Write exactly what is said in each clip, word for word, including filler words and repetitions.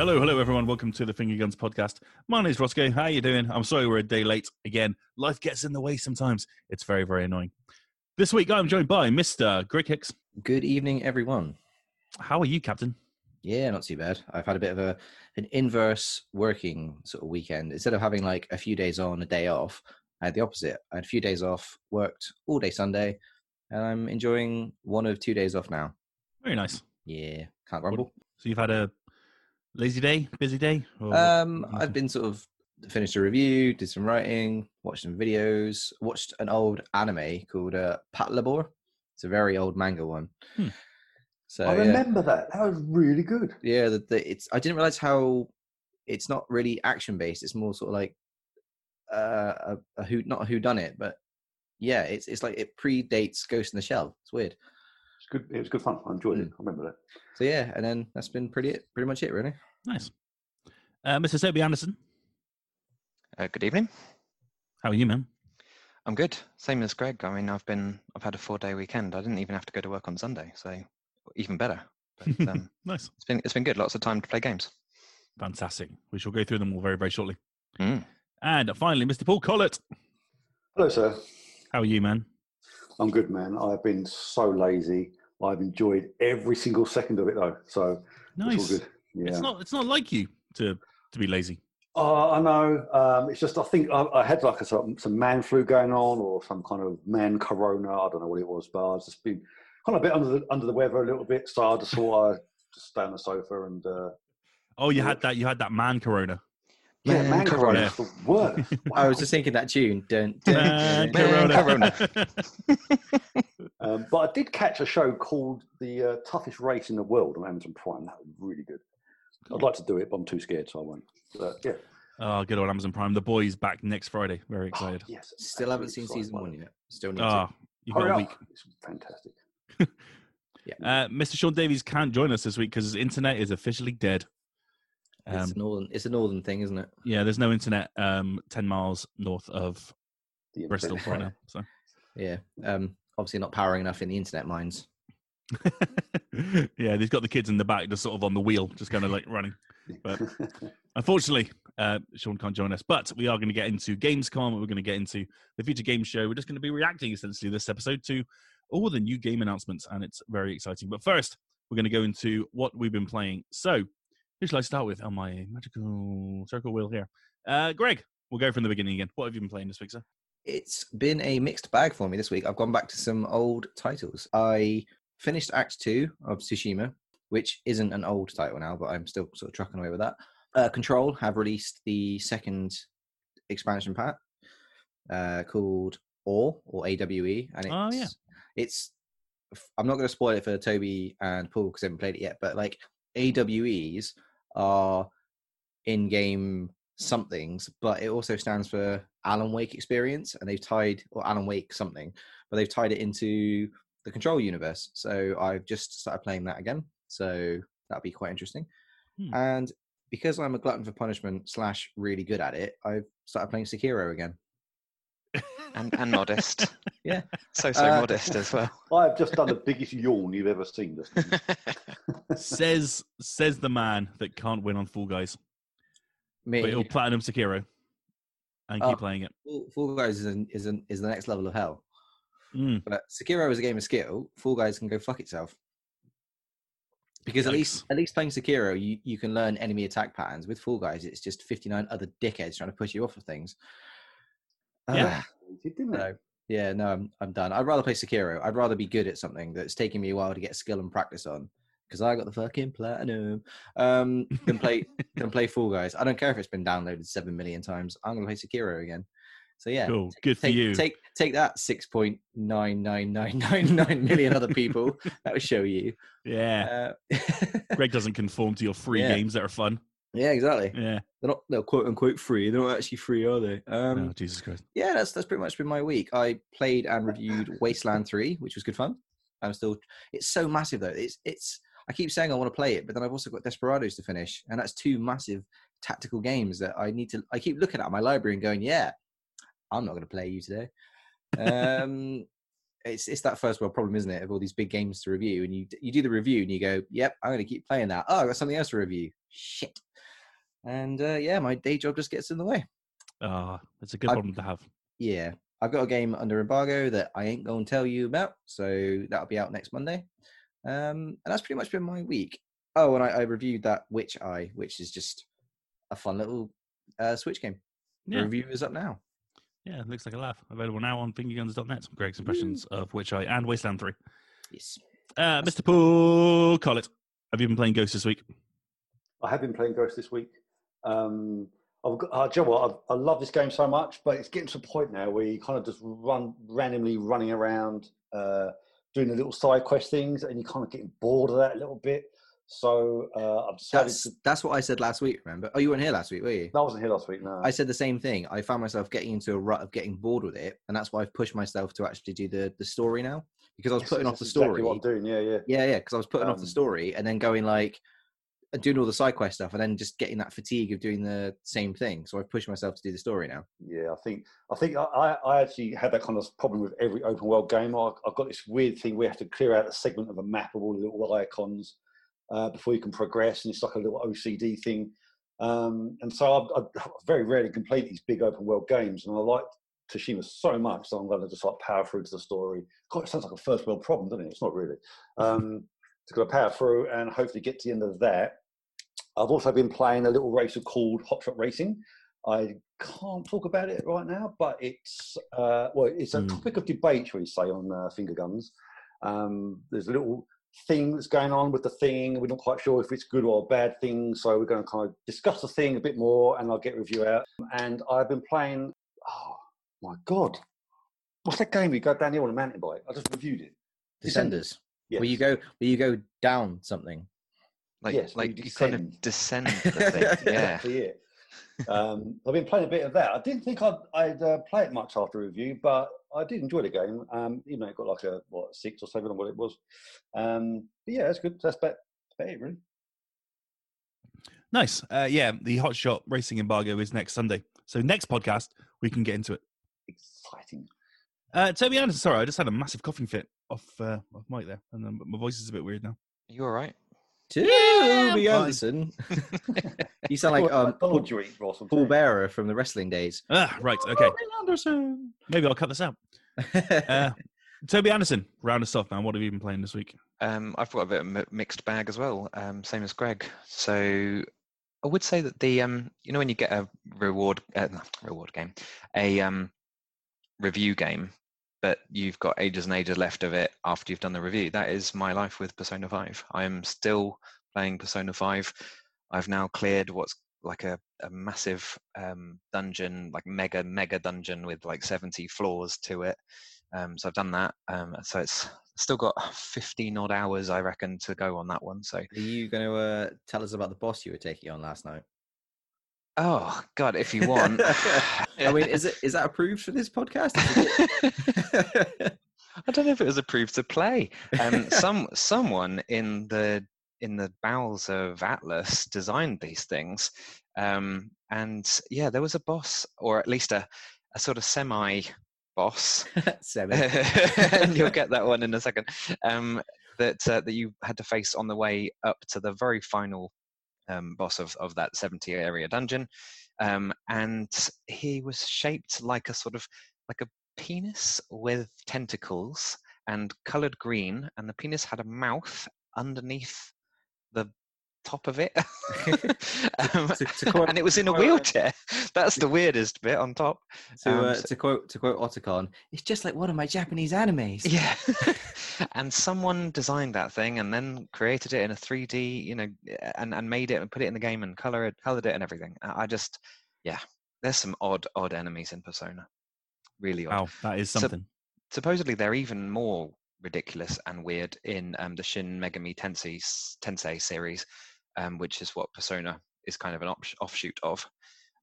Hello, hello everyone. Welcome to the Finger Guns podcast. My name is Roscoe. How are you doing? I'm sorry we're a day late again. Life gets in the way sometimes. It's very, very annoying. This week I'm joined by Mister Greg Hicks. Good evening, everyone. How are you, Captain? Yeah, not too bad. I've had a bit of a an inverse working sort of weekend. Instead of having like a few days on, a day off, I had the opposite. I had a few days off, worked all day Sunday, and I'm enjoying one of two days off now. Very nice. Yeah, can't grumble. So you've had a lazy day, busy day? Or... Um, I've been sort of finished a review, did some writing, watched some videos, watched an old anime called uh, Pat Labor. It's a very old manga one. Hmm. So I remember yeah. that. That was really good. Yeah, the, the, it's. I didn't realize how it's not really action based. It's more sort of like uh, a, a who, not a whodunit, but yeah, it's it's like it predates Ghost in the Shell. It's weird. Good, it was good fun. I enjoyed it. I remember that. So yeah, and then that's been pretty it, pretty much it, really. Nice. Uh, Mister Toby Anderson. Uh, good evening. How are you, man? I'm good. Same as Greg. I mean, I've been, I've had a four-day weekend. I didn't even have to go to work on Sunday, so even better. But, um, nice. It's been, it's been good. Lots of time to play games. Fantastic. We shall go through them all very, very shortly. Mm. And finally, Mister Paul Collett. Hello, sir. How are you, man? I'm good, man. I've been so lazy. I've enjoyed every single second of it, though. So nice. It's all good. Yeah. It's not. It's not like you to, to be lazy. Oh, uh, I know. Um, it's just I think I, I had like a, some some man flu going on, or some kind of man corona. I don't know what it was, but I've just been kind of a bit under the under the weather a little bit. So I just thought I'd just stay on the sofa and. Uh, oh, you had that. You had that man corona. Man, yeah, man, corona. Corona. It's the worst. Wow. I was just thinking that tune. Dun, dun, man, dun, man, corona. corona. um, but I did catch a show called The uh, Toughest Race in the World on Amazon Prime. That was really good. Cool. I'd like to do it, but I'm too scared, so I won't. But, yeah. Oh, good old Amazon Prime. The Boys back next Friday. Very excited. Oh, yes. Still haven't seen season one yet. Still need oh, to. You've got a week. It's fantastic. yeah. Uh, Mister Sean Davies can't join us this week because his internet is officially dead. Um, it's, northern, it's a northern thing, isn't it? Yeah, there's no internet um, ten miles north of the Bristol right now. So. Yeah, um, obviously not powering enough in the internet mines. yeah, they've got the kids in the back just sort of on the wheel, just kind of like running. But unfortunately, uh, Sean can't join us. But we are going to get into Gamescom. We're going to get into the Future Games Show. We're just going to be reacting essentially this episode to all the new game announcements, and it's very exciting. But first, we're going to go into what we've been playing. So, who shall I start with on my magical circle wheel here? Uh, Greg, we'll go from the beginning again. What have you been playing this week, sir? It's been a mixed bag for me this week. I've gone back to some old titles. I finished Act two of Tsushima, which isn't an old title now, but I'm still sort of trucking away with that. Uh, Control have released the second expansion pack uh, called Awe, or A W E. And it's, oh, yeah. It's, I'm not going to spoil it for Toby and Paul because they haven't played it yet, but like A W Es... are in-game somethings, but it also stands for Alan Wake Experience, and they've tied, or Alan Wake something, but they've tied it into the Control universe. So I've just started playing that again, so that'll be quite interesting. Hmm. And because I'm a glutton for punishment slash really good at it, I've started playing Sekiro again. And, and modest. Yeah. So, so uh, modest as well. I've just done the biggest yawn you've ever seen. says says the man that can't win on Fall Guys. Me. But he'll platinum Sekiro and oh, keep playing it. Fall Guys is an, is, an, is the next level of hell. Mm. But Sekiro is a game of skill. Fall Guys can go fuck itself. Because Yikes. at least at least playing Sekiro, you, you can learn enemy attack patterns. With Fall Guys, it's just fifty-nine other dickheads trying to push you off of things. Yeah, uh, no, yeah, no, I'm, I'm done. I'd rather play Sekiro. I'd rather be good at something that's taking me a while to get skill and practice on, because I got the fucking platinum. Um, can play, can play Fall Guys. I don't care if it's been downloaded seven million times. I'm gonna play Sekiro again. So yeah, cool. Take, good for take, you. Take take that six point nine nine nine nine nine million other people. That will show you. Yeah. Uh, Greg doesn't conform to your free yeah. games that are fun. Yeah, exactly. Yeah, they're not they're quote unquote free. They're not actually free, are they? Um, oh, Jesus Christ! Yeah, that's that's pretty much been my week. I played and reviewed Wasteland three, which was good fun. I'm still. It's so massive though. It's it's. I keep saying I want to play it, but then I've also got Desperados to finish, and that's two massive tactical games that I need to. I keep looking at my library and going, "Yeah, I'm not going to play you today." Um, it's it's that first world problem, isn't it? Of all these big games to review, and you you do the review and you go, "Yep, I'm going to keep playing that." Oh, I got something else to review. Shit. And uh, yeah, my day job just gets in the way. Ah, oh, it's a good I've, problem to have. Yeah. I've got a game under embargo that I ain't going to tell you about, so that'll be out next Monday. Um, and that's pretty much been my week. Oh, and I, I reviewed that Witch Eye, which is just a fun little uh, Switch game. Yeah. The review is up now. Yeah, it looks like a laugh. Available now on finger guns dot net. Greg's impressions Ooh. of Witch Eye and Wasteland three. Yes. Uh, Mister Paul Collett, have you been playing Ghost this week? I have been playing Ghost this week. Um, I've got, uh, do you know what? I, I love this game so much, but it's getting to a point now where you kind of just run randomly running around, uh, doing the little side quest things, and you're kind of getting bored of that a little bit. So uh, I've decided that's, to... that's what I said last week, remember? Oh, you weren't here last week, were you? No, I wasn't here last week, no. I said the same thing. I found myself getting into a rut of getting bored with it, and that's why I've pushed myself to actually do the, the story now, because I was yes, putting off the story. Exactly what I'm doing, yeah, yeah. Yeah, yeah, because I was putting um, off the story and then going like... doing all the side quest stuff and then just getting that fatigue of doing the same thing. So I've pushed myself to do the story now. Yeah, I think I think I, I actually had that kind of problem with every open world game. I, I've got this weird thing where you have to clear out a segment of a map of all the little icons uh, before you can progress, and it's like a little O C D thing. Um, and so I, I very rarely complete these big open world games, and I like Tsushima so much, so I'm going to just like power through to the story. God, it sounds like a first world problem, doesn't it? It's not really. Um, it's going to power through and hopefully get to the end of that. I've also been playing a little racer called Hot Shot Racing. I can't talk about it right now, but it's uh, well, it's a mm. topic of debate, shall we say, on uh, Finger Guns. Um, there's a little thing that's going on with the thing. We're not quite sure if it's good or a bad thing, so we're going to kind of discuss the thing a bit more, and I'll get a review out. And I've been playing... Oh, my God. What's that game where you go down here on a mountain bike? I just reviewed it. Descenders. Yes. Where you go, where you go down something. Like, yes, like you, you kind of descend the thing. Yeah. Exactly it. Um, I've been playing a bit of that. I didn't think I'd, I'd uh, play it much after review, but I did enjoy the game. Um, even though it got like a, what, six or seven on what it was. Um, but yeah, that's good. That's about, about it, really. Nice. Uh, yeah, the Hot Shot Racing embargo is next Sunday. So next podcast, we can get into it. Exciting. Uh, Toby Anderson, sorry, I just had a massive coughing fit off, uh, off mic there. And um, my voice is a bit weird now. Are you all right? Toby Anderson. You sound like um, Paul, Paul Bearer from the wrestling days. Ah, right, okay. Toby Anderson. Maybe I'll cut this out. uh, Toby Anderson, round us off, man. What have you been playing this week? Um, I've got a bit of a mixed bag as well, um, same as Greg. So I would say that the, um, you know when you get a reward, uh, no, reward game, a um, review game, but you've got ages and ages left of it after you've done the review. That is my life with Persona five. I'm still playing Persona five. I've now cleared what's like a, a massive um, dungeon, like mega, mega dungeon with like seventy floors to it. Um, so I've done that. Um, so it's still got fifteen odd hours, I reckon, to go on that one. So are you going to uh, tell us about the boss you were taking on last night? Oh God! If you want, I mean, is it is that approved for this podcast? I don't know if it was approved to play. Um, some someone in the in the bowels of Atlas designed these things, um, and yeah, there was a boss, or at least a, a sort of semi boss. Semi, and you'll get that one in a second. Um, that uh, that you had to face on the way up to the very final. Um, boss of, of that seventy area dungeon, um, and he was shaped like a sort of like a penis with tentacles and coloured green, and the penis had a mouth underneath the top of it, um, to, to quote, and it was in a wheelchair. That's the weirdest bit on top. To, um, uh, so, to quote to quote Otacon, it's just like one of my Japanese animes. Yeah. And someone designed that thing and then created it in a three D, you know, and, and made it and put it in the game and color it, colored it and everything. I just, yeah, there's some odd, odd enemies in Persona. Really odd. Oh, that is something. So, supposedly they're even more ridiculous and weird in um, the Shin Megami Tensei, Tensei series, um, which is what Persona is kind of an op- offshoot of.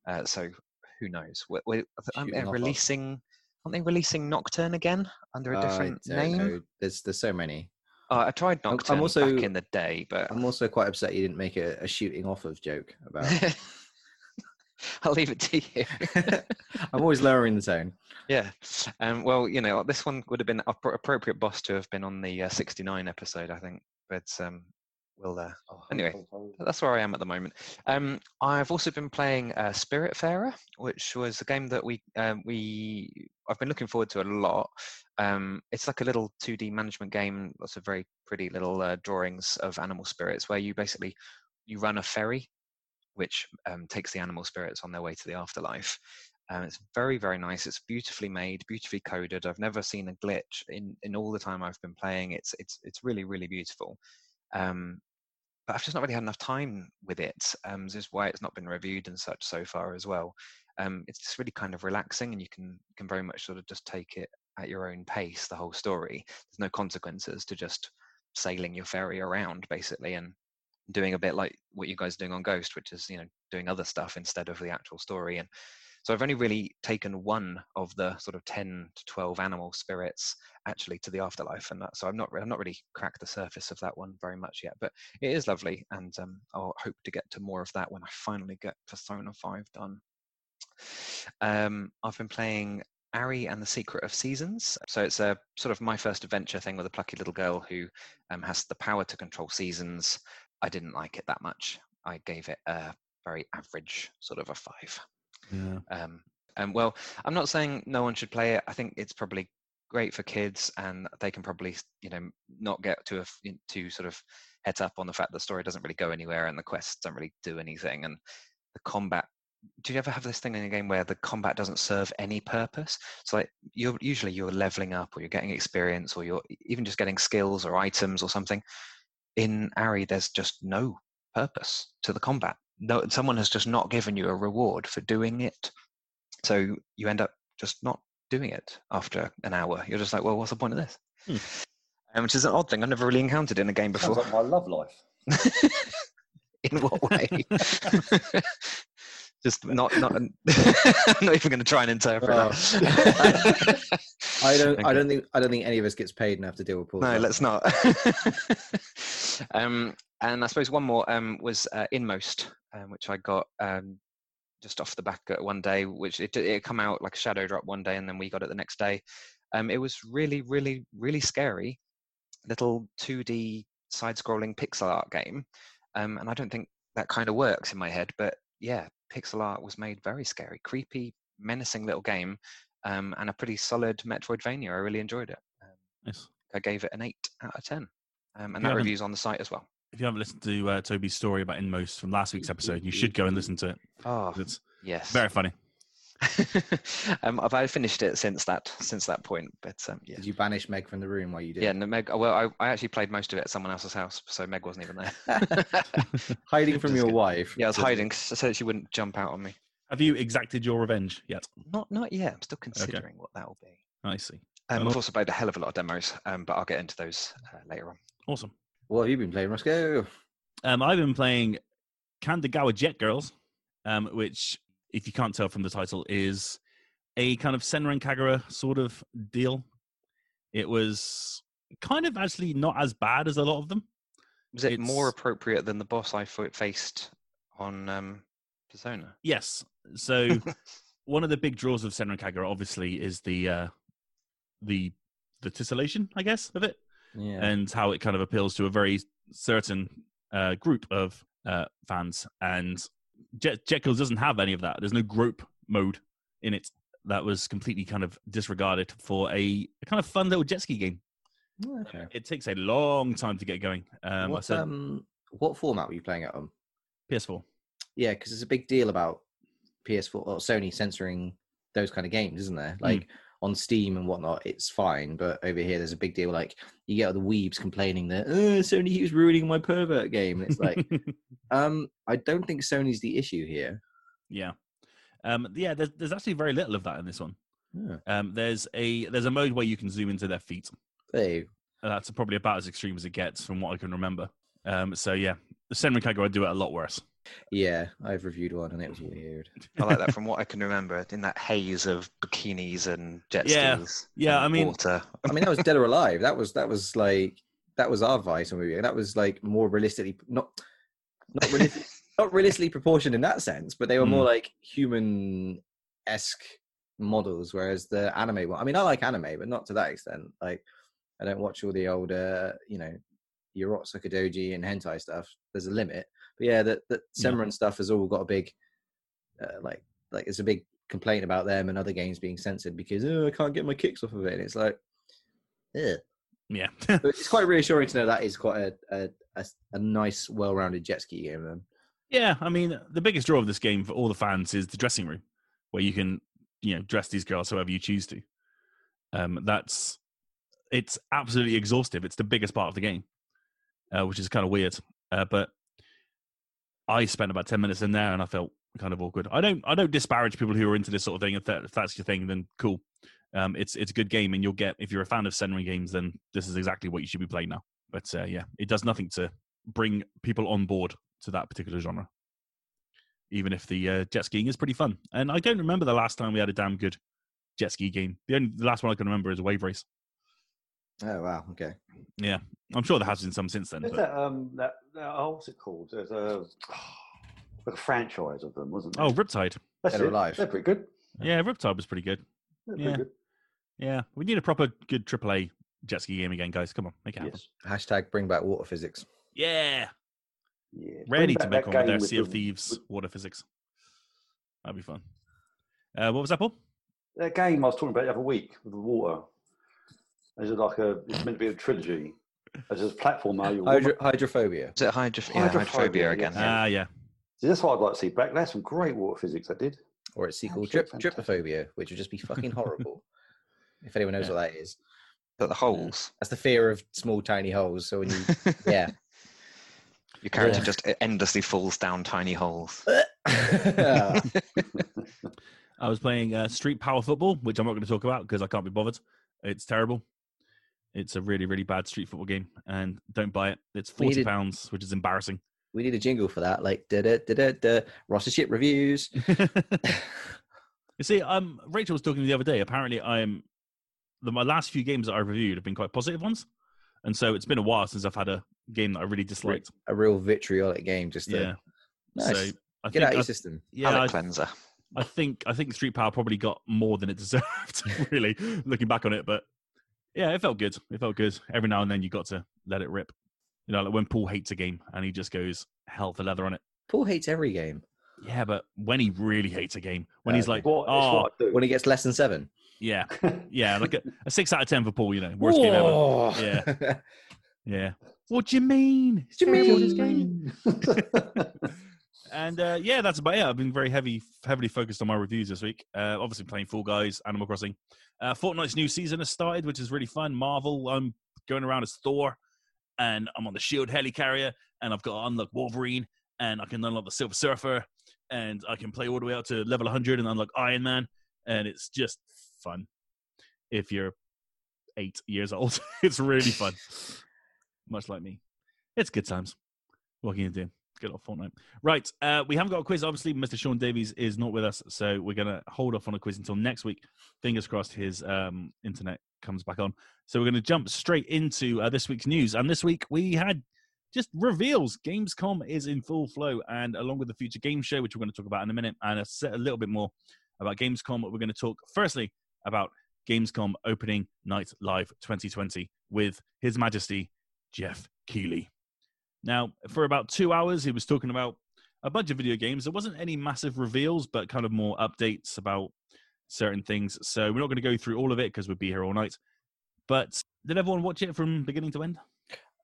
Uh, so who knows? We're, we're, um, they're releasing... Off. Aren't they releasing Nocturne again under a different uh, name? Know. There's there's so many. Uh, I tried Nocturne I'm also, back in the day, but I'm also quite upset you didn't make a, a shooting off of joke about. I'll leave it to you. I'm always lowering the tone. Yeah. Um, well, you know, this one would have been appropriate boss to have been on the uh, sixty-nine episode, I think. But um, will uh, oh, anyway, that's where I am at the moment. Um, I've also been playing uh, Spiritfarer, which was a game that we um, we I've been looking forward to a lot. Um, it's like a little two D management game. Lots of very pretty little uh, drawings of animal spirits, where you basically you run a ferry, which um, takes the animal spirits on their way to the afterlife. Um, it's very, very nice. It's beautifully made, beautifully coded. I've never seen a glitch in, in all the time I've been playing. It's it's it's really, really beautiful. Um, but I've just not really had enough time with it. Um, this is why it's not been reviewed and such so far as well. Um, it's just really kind of relaxing, and you can can very much sort of just take it at your own pace, the whole story. There's no consequences to just sailing your ferry around, basically, and doing a bit like what you guys are doing on Ghost, which is, you know, doing other stuff instead of the actual story. And so I've only really taken one of the sort of ten to twelve animal spirits actually to the afterlife, and that, so I'm not I'm not really cracked the surface of that one very much yet, but it is lovely, and um, I'll hope to get to more of that when I finally get Persona five done. Um, I've been playing Ari and the Secret of Seasons. So it's a sort of my first adventure thing with a plucky little girl who um, has the power to control seasons. I didn't like it that much. I gave it a very average sort of a five. Yeah. Um, and well, I'm not saying no one should play it. I think it's probably great for kids, and they can probably, you know, not get to a, to sort of head up on the fact that the story doesn't really go anywhere and the quests don't really do anything, and the combat. Do you ever have this thing in a game where the combat doesn't serve any purpose? So like you're usually you're leveling up, or you're getting experience, or you're even just getting skills or items or something. In Ari, there's just no purpose to the combat. No, someone has just not given you a reward for doing it, so you end up just not doing it after an hour. You're just like, well, what's the point of this? Hmm. Um, which is an odd thing I've never really encountered in a game before. Sounds like my love life. In what way? Just not, not. I'm not even going to try and interpret oh. that. I don't. Okay. I don't think. I don't think any of us gets paid and have to deal with Paul. No, let's not. um, and I suppose one more um, was uh, Inmost, um, which I got um, just off the back one day. Which it it come out like a shadow drop one day, and then we got it the next day. Um, it was really, really, really scary. Little two D side-scrolling pixel art game, um, and I don't think that kind of works in my head, but yeah. Pixel art was made very scary, creepy, menacing little game, um, and a pretty solid Metroidvania. I really enjoyed it. Um, nice. I gave it an eight out of ten. Um, and that review's on the site as well. If you haven't listened to uh, Toby's story about Inmost from last week's episode, you should go and listen to it. Oh, it's yes. Very funny. um, I've I finished it since that since that point. But um, yeah. Did you banish Meg from the room while you did? Yeah, no, Meg. Well, I, I actually played most of it at someone else's house, so Meg wasn't even there. Hiding from Just your kidding. Wife. Yeah, I was hiding so that she wouldn't jump out on me. Have you exacted your revenge yet? Not not yet. I'm still considering okay. what that will be. I see. Um, oh. I've also played a hell of a lot of demos, um, but I'll get into those uh, later on. Awesome. What have you been playing, Roscoe? Um, I've been playing Kandogawa Jet Girls, um, which... if you can't tell from the title, is a kind of Senran Kagura sort of deal. It was kind of actually not as bad as a lot of them. Was it it's... more appropriate than the boss I faced on um, Persona? Yes. So one of the big draws of Senran Kagura, obviously, is the uh, the the tessellation, I guess, of it, yeah. and how it kind of appeals to a very certain uh, group of uh, fans. And Jet, Jet Girls doesn't have any of that. There's no group mode in it. That was completely kind of disregarded for a, a kind of fun little jet ski game. Okay. It takes a long time to get going. Um, what, I said, um, what format were you playing it on? P S four. Yeah, because it's a big deal about P S four or Sony censoring those kind of games, isn't there? Like mm. on Steam and whatnot, it's fine, but over here there's a big deal. Like you get all the weebs complaining that oh, Sony he was ruining my pervert game. And it's like. Um, I don't think Sony's the issue here. Yeah, um, yeah. There's there's actually very little of that in this one. Yeah. Um, there's a there's a mode where you can zoom into their feet. Hey, that's probably about as extreme as it gets from what I can remember. Um, so yeah, Senran Kagura do it a lot worse. Yeah, I've reviewed one and it was weird. I like that. From what I can remember, in that haze of bikinis and jet yeah. skis. Yeah, I mean, water. I mean that was Dead or Alive. That was that was like that was our Vice movie. That was like more realistically not. Not really, not realistically proportioned in that sense, but they were mm. more like human-esque models, whereas the anime one. I mean, I like anime, but not to that extent. Like, I don't watch all the old, uh, you know, your Otsuka Doji and hentai stuff, there's a limit. But yeah, that that Senran yeah. stuff has all got a big uh, like like it's a big complaint about them and other games being censored because oh, I can't get my kicks off of it. And it's like, ugh. Yeah, but it's quite reassuring to know that is quite a a, a, a nice, well-rounded jet ski game. Then. Yeah, I mean, the biggest draw of this game for all the fans is the dressing room, where you can, you know, dress these girls however you choose to. Um, that's it's absolutely exhaustive. It's the biggest part of the game, uh, which is kind of weird. Uh, but I spent about ten minutes in there, and I felt kind of awkward. I don't, I don't disparage people who are into this sort of thing. If that, if that's your thing, then cool. Um, it's it's a good game, and you'll get, if you're a fan of Senran games, then this is exactly what you should be playing now. But uh, yeah, it does nothing to bring people on board to that particular genre. Even if the uh, jet skiing is pretty fun, and I don't remember the last time we had a damn good jet ski game. The only the last one I can remember is Wave Race. Oh wow, okay. Yeah, I'm sure there has been some since then. But... That, um, that, that, oh, what's it called? There's a, a franchise of them, wasn't there? Oh, Riptide. That's Dead or Alive. They're pretty good. Yeah, Riptide was pretty good. They're yeah. Good. Yeah, we need a proper good triple A jet ski game again, guys. Come on, make it happen. Yes. Hashtag bring back water physics. Yeah. yeah. Ready to make one with their Sea of Thieves with... water physics. That'd be fun. Uh, what was that, Paul? That game I was talking about the other week with the water. Is it like a, it's meant to be a trilogy? It's just a platform. Hydro- hydrophobia. Is it hydroph- yeah, hydrophobia? Hydrophobia again. Ah, yeah. Uh, yeah. So that's what I'd like to see back. That's some great water physics I did. Or its sequel, Trip- Trypophobia, which would just be fucking horrible. If anyone knows yeah. what that is. But the holes. That's the fear of small, tiny holes. So when you, yeah. Your character yeah. just endlessly falls down tiny holes. I was playing uh, Street Power Football, which I'm not going to talk about because I can't be bothered. It's terrible. It's a really, really bad street football game. And don't buy it. It's forty pounds, which is embarrassing. We need a jingle for that. Like, da-da-da-da-da, Ross' shit reviews. You see, um, Rachel was talking to me the other day. Apparently, I'm the, my last few games that I reviewed have been quite positive ones, and so it's been a while since I've had a game that I really disliked. A real vitriolic game, just to, yeah. Nice. So I get think out of your I, system. Yeah, palate cleanser. I think I think Street Power probably got more than it deserved. Really, looking back on it, but yeah, it felt good. It felt good. Every now and then, you got to let it rip. You know, like when Paul hates a game and he just goes hell for leather on it. Paul hates every game. Yeah, but when he really hates a game, when uh, he's like, what, oh, when he gets less than seven. Yeah, yeah, like a, a six out of ten for Paul, you know, worst Whoa. game ever. Yeah, yeah. What do you mean? What do you mean? This game? And uh, yeah, that's about it. I've been very heavy, heavily focused on my reviews this week. Uh, obviously, playing Fall Guys, Animal Crossing. Uh, Fortnite's new season has started, which is really fun. Marvel, I'm going around as Thor, and I'm on the Shield helicarrier, and I've got to unlock Wolverine, and I can unlock the Silver Surfer. And I can play all the way up to level one hundred and unlock Iron Man. And it's just fun. If you're eight years old, it's really fun. Much like me. It's good times. What can you do? Good old Fortnite. Right. Uh, we haven't got a quiz. Obviously, Mister Sean Davies is not with us. So we're going to hold off on a quiz until next week. Fingers crossed his um, internet comes back on. So we're going to jump straight into uh, this week's news. And this week we had... just reveals. Gamescom is in full flow, and along with the Future Games Show, which we're going to talk about in a minute, and a, a little bit more about Gamescom, we're going to talk firstly about Gamescom Opening Night Live twenty twenty with His Majesty Jeff Keighley. Now, for about two hours, he was talking about a bunch of video games. There wasn't any massive reveals, but kind of more updates about certain things. So we're not going to go through all of it because we'd be here all night. But did everyone watch it from beginning to end?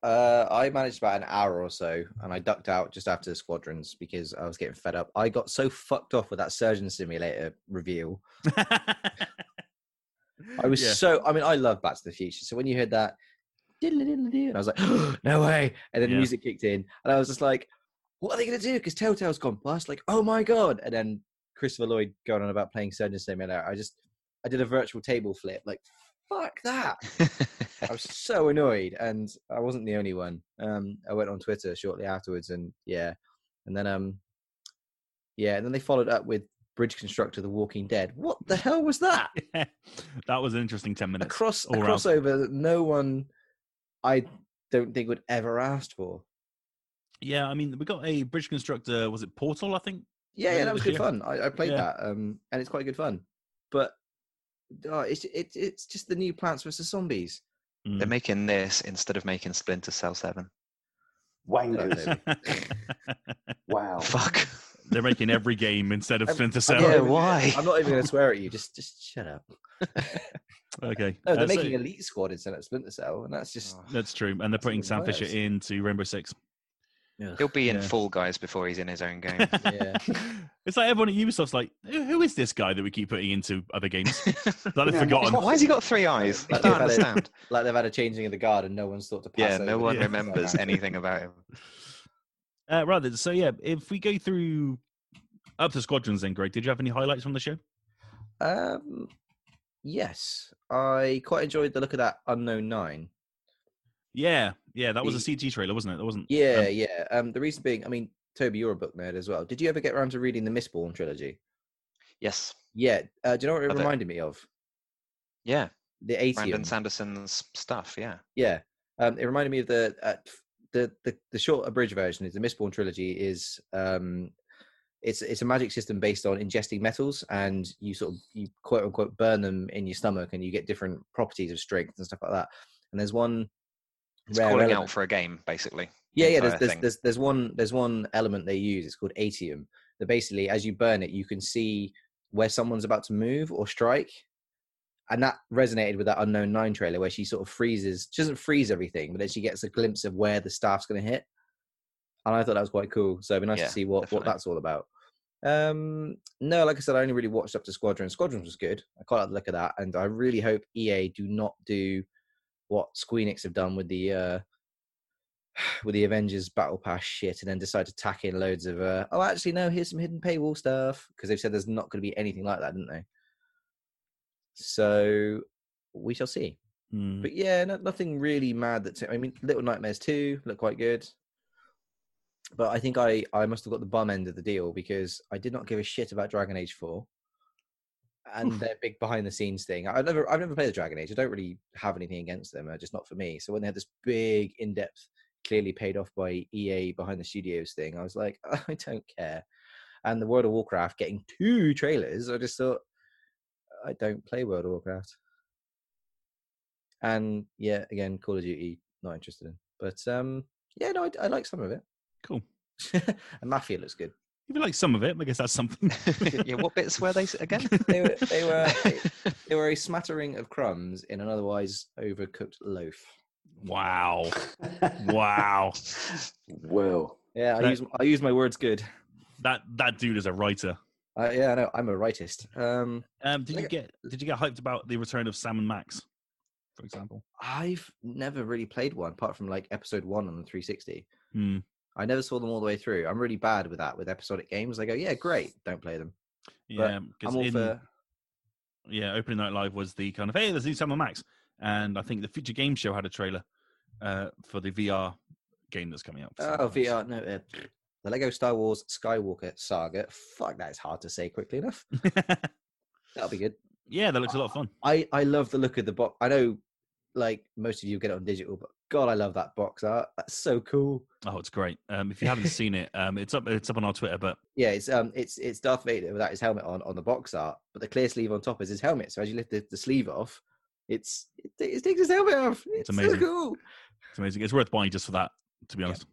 Uh, I managed about an hour or so, and I ducked out just after the Squadrons because I was getting fed up. I got so fucked off with that Surgeon Simulator reveal. I was yeah. so... I mean, I love Back to the Future, so when you heard that... and I was like, oh, no way! And then yeah. the music kicked in, and I was just like, what are they going to do? Because Telltale's gone bust. Like, oh my god! And then Christopher Lloyd going on about playing Surgeon Simulator. I just... I did a virtual table flip. Like, fuck that! I was so annoyed, and I wasn't the only one. Um, I went on Twitter shortly afterwards, and yeah, and then um, yeah, and then they followed up with Bridge Constructor: The Walking Dead. What the hell was that? Yeah, that was an interesting ten minutes. A, cross, a crossover that no one, I don't think, would ever ask for. Yeah, I mean, we got a Bridge Constructor. Was it Portal? I think. Yeah, yeah, that was good year. fun. I, I played yeah. that, um, and it's quite good fun. But oh, it's it, it's just the new Plants versus Zombies. Mm. They're making this instead of making Splinter Cell seven. Wangers. Wow. Fuck. They're making every game instead of Splinter Cell. Yeah, why? I'm not even going to swear at you. Just just shut up. Okay. No, they're uh, making so, Elite Squad instead of Splinter Cell, and that's just... That's true. And they're putting Sam Fisher into Rainbow Six. Yeah. He'll be in yeah. Fall Guys before he's in his own game. Yeah. It's like everyone at Ubisoft's like, who, who is this guy that we keep putting into other games? That I've yeah, forgotten. Why has he got three eyes? I like don't understand. A, like they've had a changing of the guard and no one's thought to pass Yeah, over. no one yeah. remembers anything about him. Uh, rather, so yeah, if we go through up to Squadrons then, Greg, did you have any highlights from the show? Um, yes. I quite enjoyed the look of that Unknown Nine. Yeah, yeah, that was a C G trailer, wasn't it? That wasn't. Yeah, um, yeah. Um, the reason being, I mean, Toby, you're a book nerd as well. Did you ever get around to reading the Mistborn trilogy? Yes. Yeah. Uh, do you know what it I reminded don't... me of? Yeah. The eighties. Brandon Sanderson's stuff. Yeah. Yeah. Um, it reminded me of the uh, the the the short abridged version. Is the Mistborn trilogy is um, it's it's a magic system based on ingesting metals, and you sort of you quote unquote burn them in your stomach, and you get different properties of strength and stuff like that. And there's one. It's calling element. out for a game, basically. Yeah, yeah. There's there's, there's there's one there's one element they use. It's called Atium. That basically, as you burn it, you can see where someone's about to move or strike, and that resonated with that Unknown Nine trailer where she sort of freezes. She doesn't freeze everything, but then she gets a glimpse of where the staff's going to hit. And I thought that was quite cool. So it'd be nice yeah, to see what, what that's all about. Um, no, like I said, I only really watched up to Squadron. Squadron was good. I quite like the look of that, and I really hope E A do not do what Squeenix have done with the uh, with the Avengers Battle Pass shit, and then decide to tack in loads of uh, oh, actually no, here's some hidden paywall stuff, because they've said there's not going to be anything like that, didn't they? So we shall see. Mm. But yeah, no, nothing really mad. That I mean, Little Nightmares two looked quite good, but I think I I must have got the bum end of the deal because I did not give a shit about Dragon Age four. And their big behind-the-scenes thing. I've never, I've never played the Dragon Age. I don't really have anything against them. They're just not for me. So when they had this big, in-depth, clearly paid off by E A behind the studios thing, I was like, oh, I don't care. And the World of Warcraft getting two trailers, I just thought, I don't play World of Warcraft. And yeah, again, Call of Duty, not interested in. But um, yeah, no, I, I like some of it. Cool. And Mafia looks good. If you like some of it, I guess that's something. Yeah, what bits were they again? they were they were they, they were a smattering of crumbs in an otherwise overcooked loaf. Wow. Wow. Well. Yeah, I that, use I use my words good. That that dude is a writer. Uh, yeah, I know. I'm a writist. Um, um did you get did you get hyped about the return of Sam and Max, for example? I've never really played one apart from like episode one on the three sixty. Hmm. I never saw them all the way through. I'm really bad with that, with episodic games. I go, yeah, great. Don't play them. Yeah, because in... For... Yeah, Opening Night Live was the kind of, hey, there's new Sam and Max. And I think the Future Games Show had a trailer uh, for the V R game that's coming out. Oh, V R. No, uh, the Lego Star Wars Skywalker Saga. Fuck, that is hard to say quickly enough. That'll be good. Yeah, that looks I, a lot of fun. I, I love the look of the box. I know, like, most of you get it on digital, but God, I love that box art. That's so cool. Oh, it's great. Um, if you haven't seen it, um, it's up. It's up on our Twitter. But yeah, it's um, it's it's Darth Vader without his helmet on on the box art, but the clear sleeve on top is his helmet. So as you lift the, the sleeve off, it's it, it takes his helmet off. It's, it's amazing. So cool. It's amazing. It's worth buying just for that. To be honest,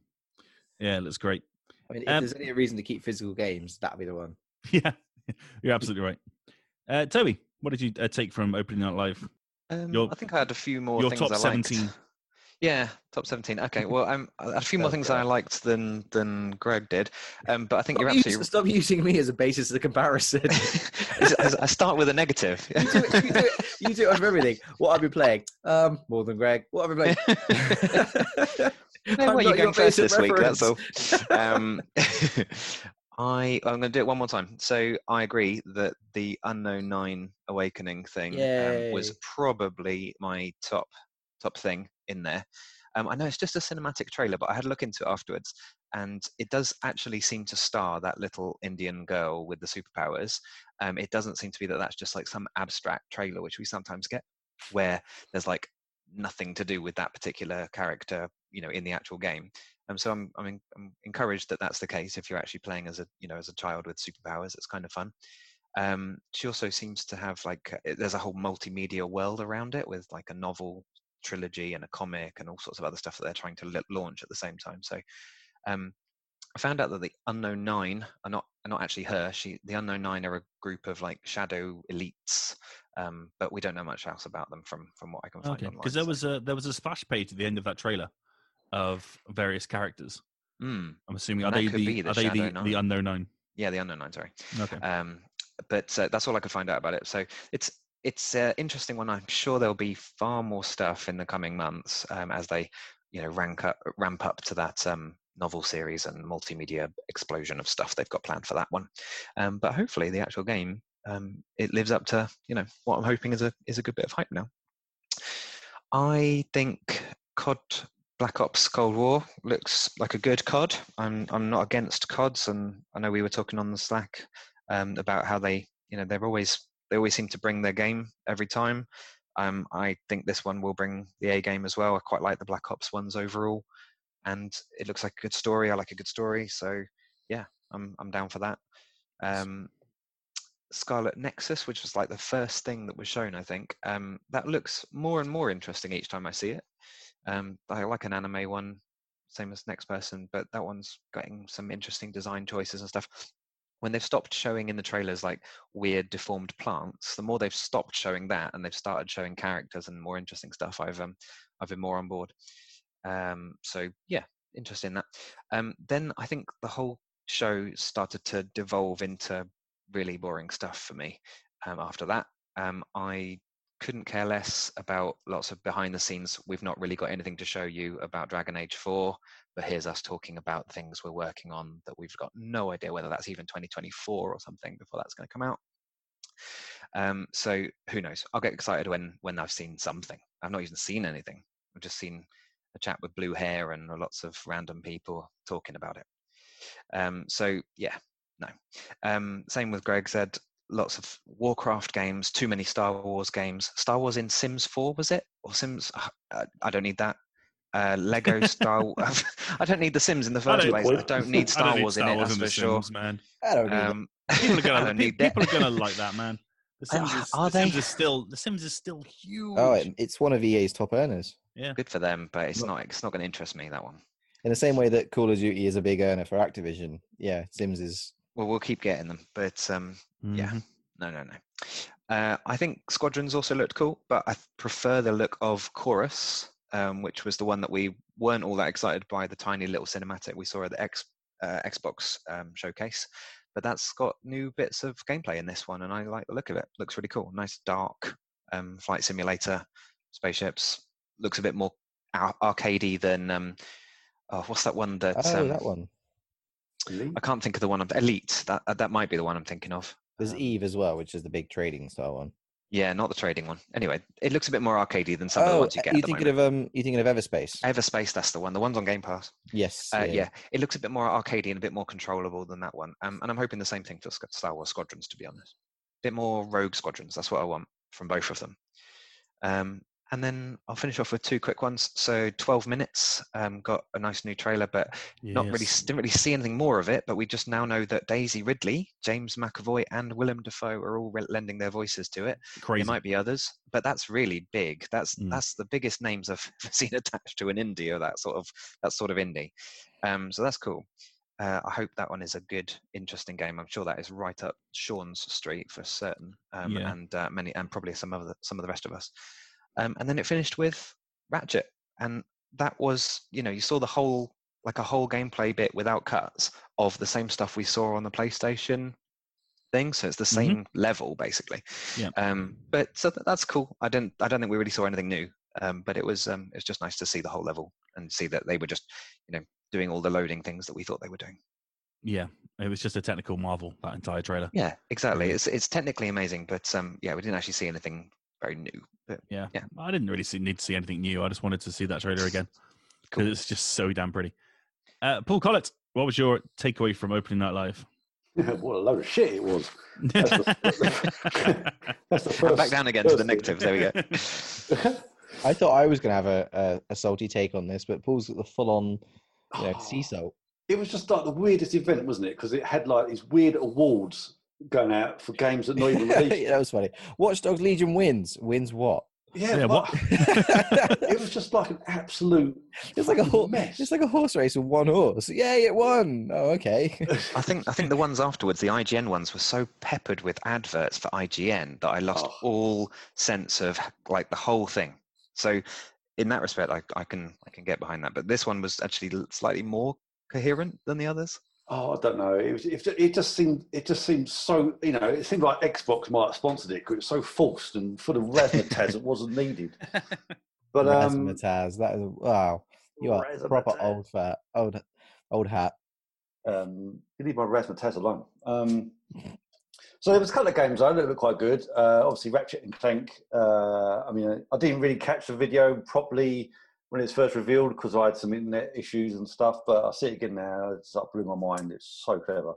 yeah, yeah it looks great. I mean, if um, there's any reason to keep physical games, that'd be the one. Yeah, you're absolutely right. Uh, Toby, what did you uh, take from Opening Night Live? Um, your, I think I had a few more. Your things top I seventeen. Yeah, top seventeen. Okay, well, um, a few more things I liked than than Greg did, um, but I think stop you're absolutely... Use, stop using me as a basis of the comparison. I start with a negative. You do it, you do it, you do it over everything. What have you playing? Um, more than Greg. What have you playing? No, where are you going first this week, that's all. Um, I, I'm going to do it one more time. So I agree that the Unknown Nine Awakening thing um, was probably my top top thing in there. Um, I know it's just a cinematic trailer, but I had a look into it afterwards, and it does actually seem to star that little Indian girl with the superpowers. Um, it doesn't seem to be that that's just like some abstract trailer, which we sometimes get, where there's like nothing to do with that particular character, you know, in the actual game. Um, so I'm, I'm, in, I'm encouraged that that's the case. If you're actually playing as a, you know, as a child with superpowers, it's kind of fun. Um, she also seems to have like, there's a whole multimedia world around it with like a novel trilogy and a comic and all sorts of other stuff that they're trying to l- launch at the same time. So um, I found out that the Unknown Nine are not are not actually her. She, the Unknown Nine are a group of like shadow elites, um, but we don't know much else about them from from what I can find okay. online. Because there so. was a there was a splash page at the end of that trailer of various characters. Mm. I'm assuming are they the, the are they the, the Unknown Nine? Yeah, the Unknown Nine. Sorry. Okay. Um, but uh, that's all I could find out about it. So it's it's an interesting one. I'm sure there'll be far more stuff in the coming months um, as they, you know, rank up, ramp up to that um, novel series and multimedia explosion of stuff they've got planned for that one. Um, but hopefully, the actual game um, it lives up to, you know, what I'm hoping is a is a good bit of hype now. I think C O D. Black Ops Cold War looks like a good C O D. I'm I'm not against C O Ds, and I know we were talking on the Slack um, about how they, you know, they're always they always seem to bring their game every time. Um, I think this one will bring the A game as well. I quite like the Black Ops ones overall, and it looks like a good story. I like a good story, so yeah, I'm I'm down for that. Um, Scarlet Nexus, which was like the first thing that was shown, I think um, that looks more and more interesting each time I see it. Um, I like an anime one, same as Next Person, but that one's getting some interesting design choices and stuff. When they've stopped showing in the trailers like weird deformed plants, the more they've stopped showing that and they've started showing characters and more interesting stuff, I've um, I've been more on board. Um, so yeah, interesting that. Um, then I think the whole show started to devolve into really boring stuff for me. Um, after that, um, I. couldn't care less about lots of behind the scenes. We've not really got anything to show you about Dragon Age four, but here's us talking about things we're working on that we've got no idea whether that's even twenty twenty-four or something before that's going to come out. Um, so who knows? I'll get excited when when I've seen something. I've not even seen anything. I've just seen a chap with blue hair and lots of random people talking about it. Um, so yeah, no. Um, same with Greg said, lots of Warcraft games, too many Star Wars games. Star Wars in Sims four, was it? Or Sims? Uh, I don't need that. Uh, Lego Star Wars. I don't need The Sims in the first place. I don't need Star Wars in it, that's for sure. I don't need People are gonna, people, people are gonna like that, man. The Sims is, are the they? Sims is still The Sims is still huge. Oh, it, it's one of E A's top earners. Yeah, good for them, but it's not. It's not going to interest me, that one. In the same way that Call of Duty is a big earner for Activision, yeah, Sims is. Well, we'll keep getting them, but um, mm-hmm. yeah, no, no, no. Uh, I think Squadrons also looked cool, but I prefer the look of Chorus, um, which was the one that we weren't all that excited by, the tiny little cinematic we saw at the X, uh, Xbox um, showcase. But that's got new bits of gameplay in this one, and I like the look of it. Looks really cool. Nice dark um, flight simulator, spaceships. Looks a bit more ar- arcadey than... Um, oh, what's that one that... Oh, um, that one. Elite? I can't think of the one. I'm Elite. That that might be the one I'm thinking of. There's um, Eve as well, which is the big trading style one. Yeah, not the trading one. Anyway, it looks a bit more arcadey than some oh, of the ones you get. You thinking of um? You thinking of Everspace? Everspace, that's the one. The one's on Game Pass. Yes. Uh, yeah. yeah, it looks a bit more arcadey and a bit more controllable than that one. Um, and I'm hoping the same thing for Star Wars Squadrons, to be honest. A bit more Rogue Squadrons. That's what I want from both of them. Um, and then I'll finish off with two quick ones. So twelve minutes um, got a nice new trailer, but yes. not really didn't really see anything more of it. But we just now know that Daisy Ridley, James McAvoy, and Willem Dafoe are all re- lending their voices to it. Crazy. There might be others, but that's really big. That's mm. that's the biggest names I've seen attached to an indie or that sort of that sort of indie. Um, so that's cool. Uh, I hope that one is a good, interesting game. I'm sure that is right up Sean's street for certain, um, yeah. and uh, many and probably some of the, some of the rest of us. Um, and then it finished with Ratchet, and that was, you know, you saw the whole, like a whole gameplay bit without cuts of the same stuff we saw on the PlayStation thing. So it's the same mm-hmm. level basically. Yeah. Um, but so th- that's cool. I don't, I don't think we really saw anything new. Um, but it was, um, it was just nice to see the whole level and see that they were just, you know, doing all the loading things that we thought they were doing. Yeah, it was just a technical marvel, that entire trailer. Yeah, exactly. It's it's technically amazing, but um, yeah, we didn't actually see anything very new. But, yeah. yeah, I didn't really see, need to see anything new. I just wanted to see that trailer again because cool. It's just so damn pretty. Uh, Paul Collett, what was your takeaway from Opening Night Live? Yeah, what a load of shit it was. That's the, that's the first, I'm back down again to the negatives. There we go. I thought I was going to have a, a, a salty take on this, but Paul's got the full-on you know, oh, sea salt. It was just like the weirdest event, wasn't it? Because it had like these weird awards going out for games that not even released. That was funny. Watch Dogs Legion wins. Wins what? Yeah, yeah but it was just like an absolute it's like a ho- mess. It's like a horse race with one horse. Yay, it won. Oh, okay. I think I think the ones afterwards, the I G N ones, were so peppered with adverts for I G N that I lost oh. all sense of like the whole thing. So in that respect, I, I can I can get behind that. But this one was actually slightly more coherent than the others. Oh, I don't know. It was. It just seemed. It just seemed so. You know, it seemed like Xbox might have sponsored it because it was so forced and full of razzmatazz. It wasn't needed. But um, razzmatazz. That is wow. You are proper old fat, old, old hat. Um, you leave my razzmatazz alone. Um, so there was a couple of games though that looked quite good. Uh, obviously, Ratchet and Clank. Uh, I mean, I didn't really catch the video properly when it's first revealed, because I had some internet issues and stuff, but I see it again now. It's up blew my mind. It's so clever.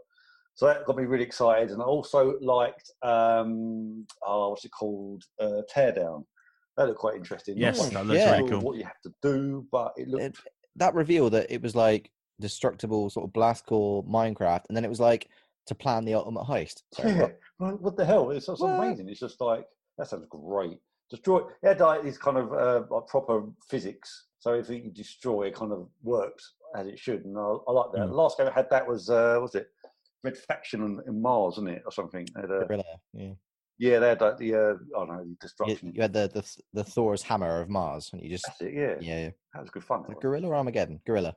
So that got me really excited, and I also liked, um, oh, what's it called? Uh, Teardown. That looked quite interesting. Yes, no that looks yeah. really cool. What you have to do, but it looked... It, that reveal that it was like destructible sort of blast core Minecraft, and then it was like to plan the ultimate heist. Sorry, yeah, what? what the hell? It's, it's amazing. It's just like, that sounds great. Destroy yeah, like is kind of uh, like proper physics. So if you destroy, it kind of works as it should, and I, I like that. Mm. The last game I had that was uh, was it Red Faction in Mars, wasn't it, or something? Had, uh, yeah, yeah, they had like the uh, I don't know, the destruction. You, you had the, the the Thor's hammer of Mars, and you just That's it, yeah, yeah, yeah, that was good fun. The Gorilla or Armageddon, Gorilla.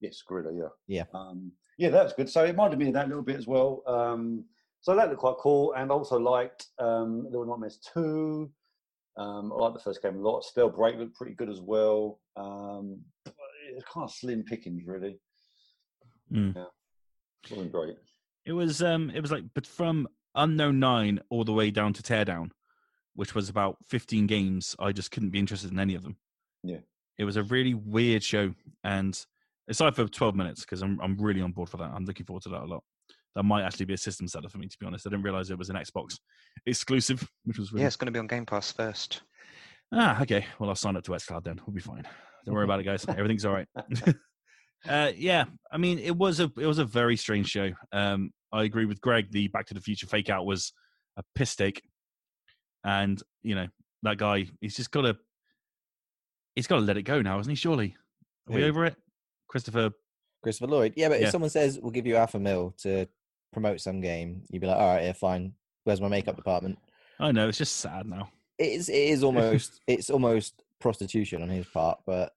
Yes, Gorilla, yeah, yeah, um, yeah, that was good. So it reminded me of that a little bit as well. Um, So that looked quite cool, and also liked um, Little Nightmares two. Um, I liked the first game a lot. Spellbreak looked pretty good as well. Um, but it's kind of slim pickings, really. Mm. Yeah, wasn't great. It was, um, it was like, but from Unknown Nine all the way down to Teardown, which was about fifteen games. I just couldn't be interested in any of them. Yeah, it was a really weird show, and aside for twelve minutes, because I'm I'm really on board for that. I'm looking forward to that a lot. That might actually be a system seller for me, to be honest. I didn't realise it was an Xbox exclusive, which was really... Yeah, it's going to be on Game Pass first. Ah, okay. Well, I'll sign up to xCloud then. We'll be fine. Don't worry about it, guys. Everything's all right. uh, yeah, I mean, it was a it was a very strange show. Um, I agree with Greg. The Back to the Future fake-out was a piss take. And, you know, that guy, he's just got to... He's got to let it go now, hasn't he, surely? Are yeah. we over it? Christopher... Christopher Lloyd. Yeah, but yeah. if someone says, we'll give you half a mil to... promote some game, you'd be like, all right, yeah, fine. Where's my makeup department? I know, it's just sad now. It is, it is almost, it's almost prostitution on his part, but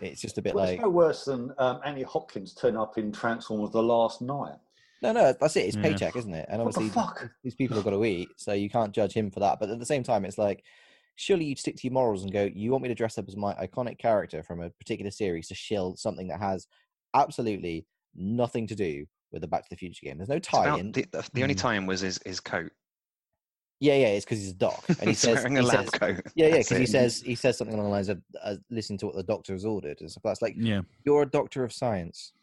it's just a bit well, like... It's no worse than um, Annie Hopkins turn up in Transformers The Last Night. No, no, that's it. It's yeah. paycheck, isn't it? And obviously, what the fuck? These people have got to eat, so you can't judge him for that. But at the same time, it's like, surely you'd stick to your morals and go, you want me to dress up as my iconic character from a particular series to shill something that has absolutely nothing to do with the Back to the Future game. There's no tie-in. The, the only tie-in was his, his coat. Yeah, yeah, it's because he's a doc. And he he's says, wearing a he lab says, coat. Yeah, yeah, because he says he says something along the lines of, uh, listen to what the doctor has ordered. And stuff. That's like, yeah. you're a doctor of science.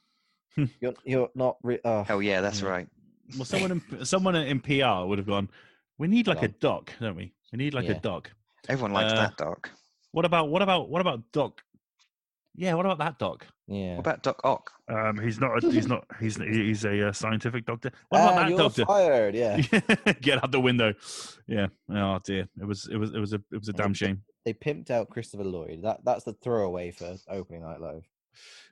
you're you're not... Re- oh. Hell yeah, that's right. Well, someone in, someone in P R would have gone, we need like a doc, don't we? We need like yeah. a doc. Everyone likes uh, that doc. What about, what about, what about doc... Yeah, what about that doc? Yeah. What about Doc Ock? Um, he's not. A, he's not. He's he's a uh, scientific doctor. What about ah, that you're doctor? Fired. Yeah. Get out the window. Yeah. Oh dear. It was. It was. It was a. It was a and damn they, shame. They pimped out Christopher Lloyd. That that's the throwaway for Opening Night Live.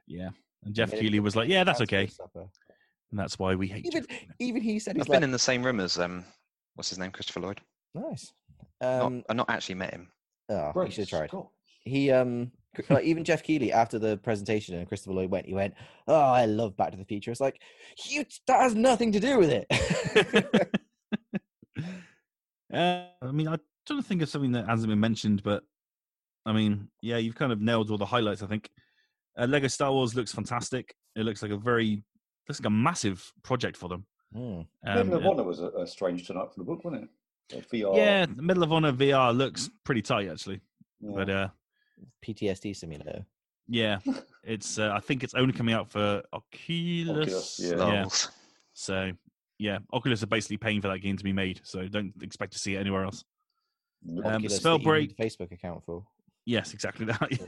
Yeah. And Jeff Keighley was like, "Yeah, that's okay." And that's why we hate. Even Jeff. even he said he's I've like, been in the same room as um, what's his name, Christopher Lloyd. Nice. Um, not, I've not actually met him. Oh, Bruce, you should have tried. Cool. He um. Like even Jeff Keighley, after the presentation and Christopher Lloyd went, he went, oh, I love Back to the Future. It's like, you, that has nothing to do with it. uh, I mean, I don't think of something that hasn't been mentioned, but I mean, yeah, you've kind of nailed all the highlights, I think. Uh, Lego Star Wars looks fantastic. It looks like a very, looks like a massive project for them. Mm. Um, Middle of Honor was a, a strange turn up for the book, wasn't it? Like V R. Yeah, Middle of Honor V R looks pretty tight, actually. Yeah. But, uh, P T S D simulator. Yeah, it's. Uh, I think it's only coming out for Oculus. Oculus yeah. yeah. So yeah, Oculus are basically paying for that game to be made. So don't expect to see it anywhere else. Um, Spellbreak Facebook account for. Yes, exactly that. Yeah.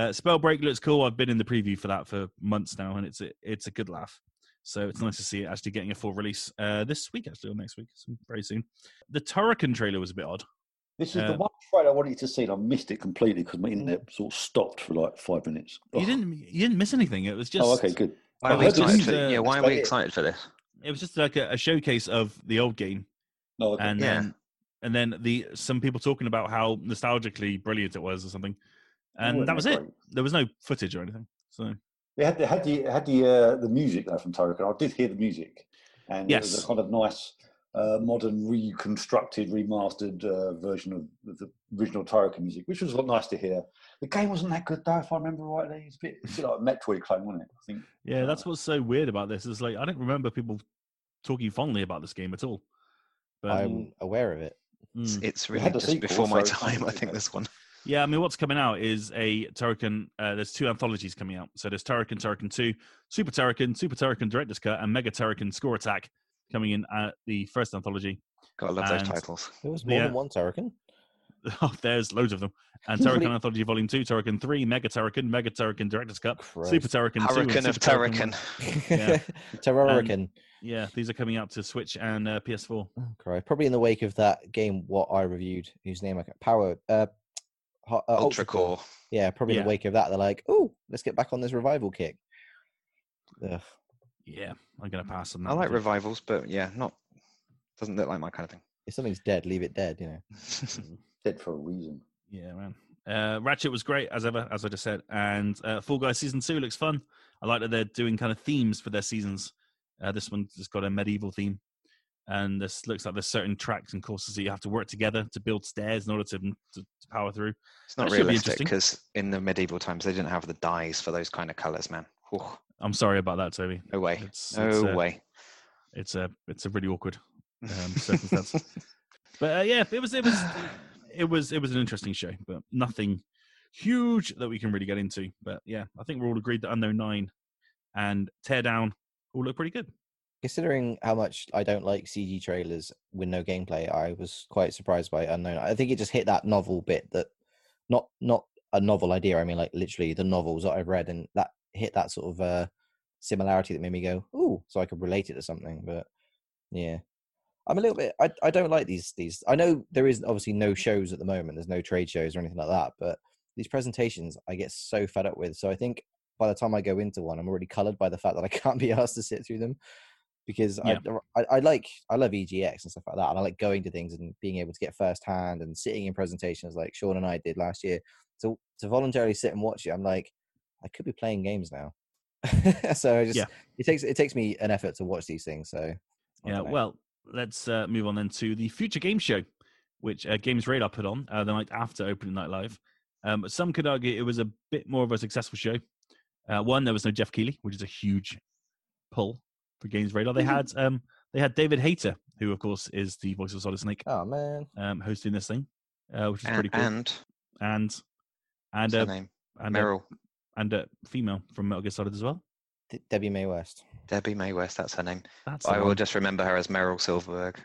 Uh, Spellbreak looks cool. I've been in the preview for that for months now, and it's a, it's a good laugh. So it's nice to see it actually getting a full release uh, this week, actually or next week, very soon. The Turrican trailer was a bit odd. This is um, the one trailer I wanted to see, and I missed it completely because my internet sort of stopped for like five minutes. Oh. You didn't, you didn't miss anything. It was just. Oh, okay, good. Why are we excited? For, uh, yeah, why are we excited for this? It was just like a, a showcase of the old game, oh, okay. and yeah. then and then the some people talking about how nostalgically brilliant it was or something, and that was it. There was no footage or anything. So they had, they had the had the uh, the music there from Toriko. I did hear the music, and yes. it was a kind of nice. Uh, modern, reconstructed, remastered uh, version of the original Toriko music, which was nice to hear. The game wasn't that good, though, if I remember rightly. It's a bit, it's a bit like a Metroid clone, wasn't it? I think. Yeah, that's what's so weird about this. Is like I don't remember people talking fondly about this game at all. But, I'm um, aware of it. Mm. It's really just sequel, before my so time, I think, this one. Yeah, I mean, what's coming out is a Toriko. Uh, there's two anthologies coming out. So there's Toriko, Toriko two, Super Toriko, Super Toriko Director's Cut, and Mega Toriko Score Attack. Coming in at the first anthology. God, I love and those titles. There was more yeah. than one Toriko. Oh, there's loads of them. And Toriko really? Anthology Volume two, Toriko three, Mega Toriko, Mega Toriko Director's Cut, Christ. Super Toriko two, and Super of Toriko. Yeah. Toriko. Yeah, these are coming out to Switch and uh, P S four. Oh, Christ. Probably in the wake of that game, what I reviewed, whose name I got, Power, uh, uh, Ultra, Ultra Core. Core. Yeah, probably yeah. in the wake of that, they're like, oh, let's get back on this revival kick. Ugh. Yeah, I'm going to pass on that. I like revivals, but yeah, not doesn't look like my kind of thing. If something's dead, leave it dead, you know. Dead for a reason. Yeah, man. Uh, Ratchet was great, as ever, as I just said. And uh, Fall Guys Season two looks fun. I like that they're doing kind of themes for their seasons. Uh, this one's just got a medieval theme. And this looks like there's certain tracks and courses that you have to work together to build stairs in order to, to, to power through. It's not that realistic, because in the medieval times, they didn't have the dyes for those kind of colours, man. Whew. I'm sorry about that, Toby. No way. It's, no it's a, way. It's a it's a really awkward um, circumstance. But uh, yeah, it was it was it was it was an interesting show, but nothing huge that we can really get into. But yeah, I think we're all agreed that Unknown Nine and Teardown all look pretty good. Considering how much I don't like C G trailers with no gameplay, I was quite surprised by Unknown. I think it just hit that novel bit that not not a novel idea. I mean, like literally the novels that I've read and that. Hit that sort of uh similarity that made me go ooh, so I could relate it to something. But yeah, I'm a little bit I, I don't like these these I know there is obviously no shows at the moment, there's no trade shows or anything like that, but these presentations I get so fed up with. So I think by the time I go into one, I'm already colored by the fact that I can't be asked to sit through them, because yeah. I, I I like I love E G X and stuff like that, and I like going to things and being able to get first hand and sitting in presentations like Sean and I did last year. So to voluntarily sit and watch it, I'm like, I could be playing games now. So I just, yeah. it takes it takes me an effort to watch these things. So yeah, well, let's uh, move on then to the Future Games Show, which uh, Games Radar put on uh, the night after Opening Night Live. Um, some could argue it was a bit more of a successful show. Uh, one, there was no Jeff Keighley, which is a huge pull for Games Radar. They had um, they had David Hayter, who of course is the voice of Solid Snake. Oh man, um, hosting this thing, uh, which is and, pretty cool. And and and uh, name? and Meryl. Uh, And a female from Metal Gear Solid as well. De- Debbie May West. Debbie May West, that's her name. That's I her will name. Just remember her as Meryl Silverberg.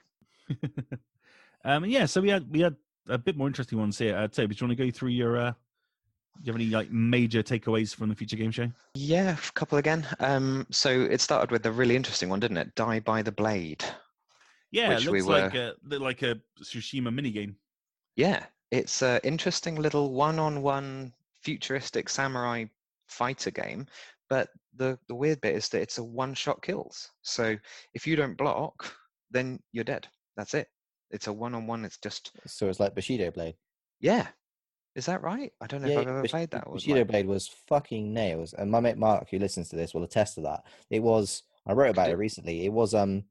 um, yeah, so we had we had a bit more interesting ones here. Uh, Toby, do you want to go through your... Uh, do you have any like major takeaways from the Future Game Show? Yeah, a couple again. Um, so it started with a really interesting one, didn't it? Die by the Blade. Yeah, it looks we were... like, a, like a Tsushima minigame. Yeah, it's an interesting little one-on-one futuristic samurai fighter game, but the the weird bit is that it's a one-shot kills, so if you don't block then you're dead. That's it. It's a one-on-one. It's just so it's like Bushido Blade. Yeah, is that right? I don't know yeah, if I've ever Bush- played that. Bushido like... Blade was fucking nails, and my mate Mark, who listens to this, will attest to that. It was I wrote about it recently. It was um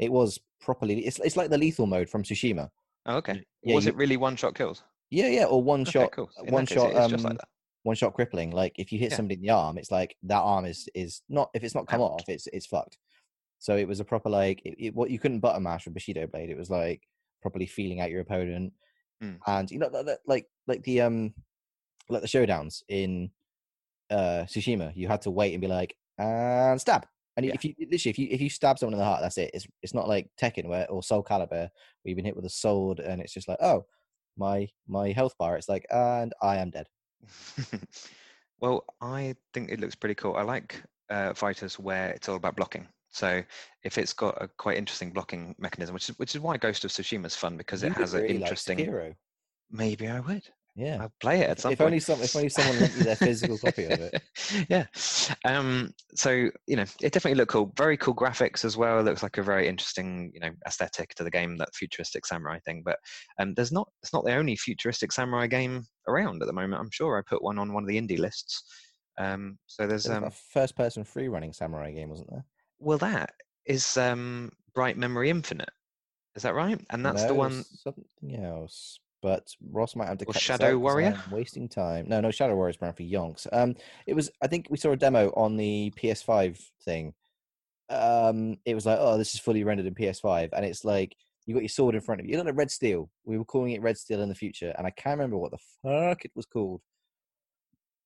it was properly it's it's like the lethal mode from Tsushima. Oh, okay. Yeah, was you... it really one-shot kills? Yeah, yeah, or one okay, shot cool. one case, shot um, just like that. One shot crippling. Like if you hit yeah. somebody in the arm, it's like that arm is is not if it's not come off, it's it's fucked. So it was a proper like it, it, what you couldn't button mash with Bushido Blade. It was like properly feeling out your opponent, mm. and you know like, like like the um like the showdowns in uh Tsushima, you had to wait and be like and stab. And yeah. if you literally if you if you stab someone in the heart, that's it. It's it's not like Tekken where or Soul Calibur where you've been hit with a sword and it's just like oh my my health bar. It's like and I am dead. Well, I think it looks pretty cool. I like uh, fighters where it's all about blocking. So if it's got a quite interesting blocking mechanism, which is which is why Ghost of Tsushima is fun because you it has really an interesting. Like Sekiro. maybe I would. Yeah, I'll play it at some if point. Only some, if only someone lent you their physical copy of it. Yeah. Um, so, you know, it definitely looked cool. Very cool graphics as well. It looks like a very interesting, you know, aesthetic to the game, that futuristic samurai thing. But um, there's not, it's not the only futuristic samurai game around at the moment. I'm sure I put one on one of the indie lists. Um, so there's, there's um, a first-person free-running samurai game, wasn't there? Well, that is um, Bright Memory Infinite. Is that right? And that's no, the one... something else... But Ross might have to. Or cut Shadow Warrior. I'm wasting time. No, no, Shadow Warrior is brand for yonks. Um, it was. I think we saw a demo on the P S five thing. Um, it was like, oh, this is fully rendered in P S five, and it's like you got your sword in front of you. You're not a Red Steel. We were calling it Red Steel in the future, and I can't remember what the fuck it was called.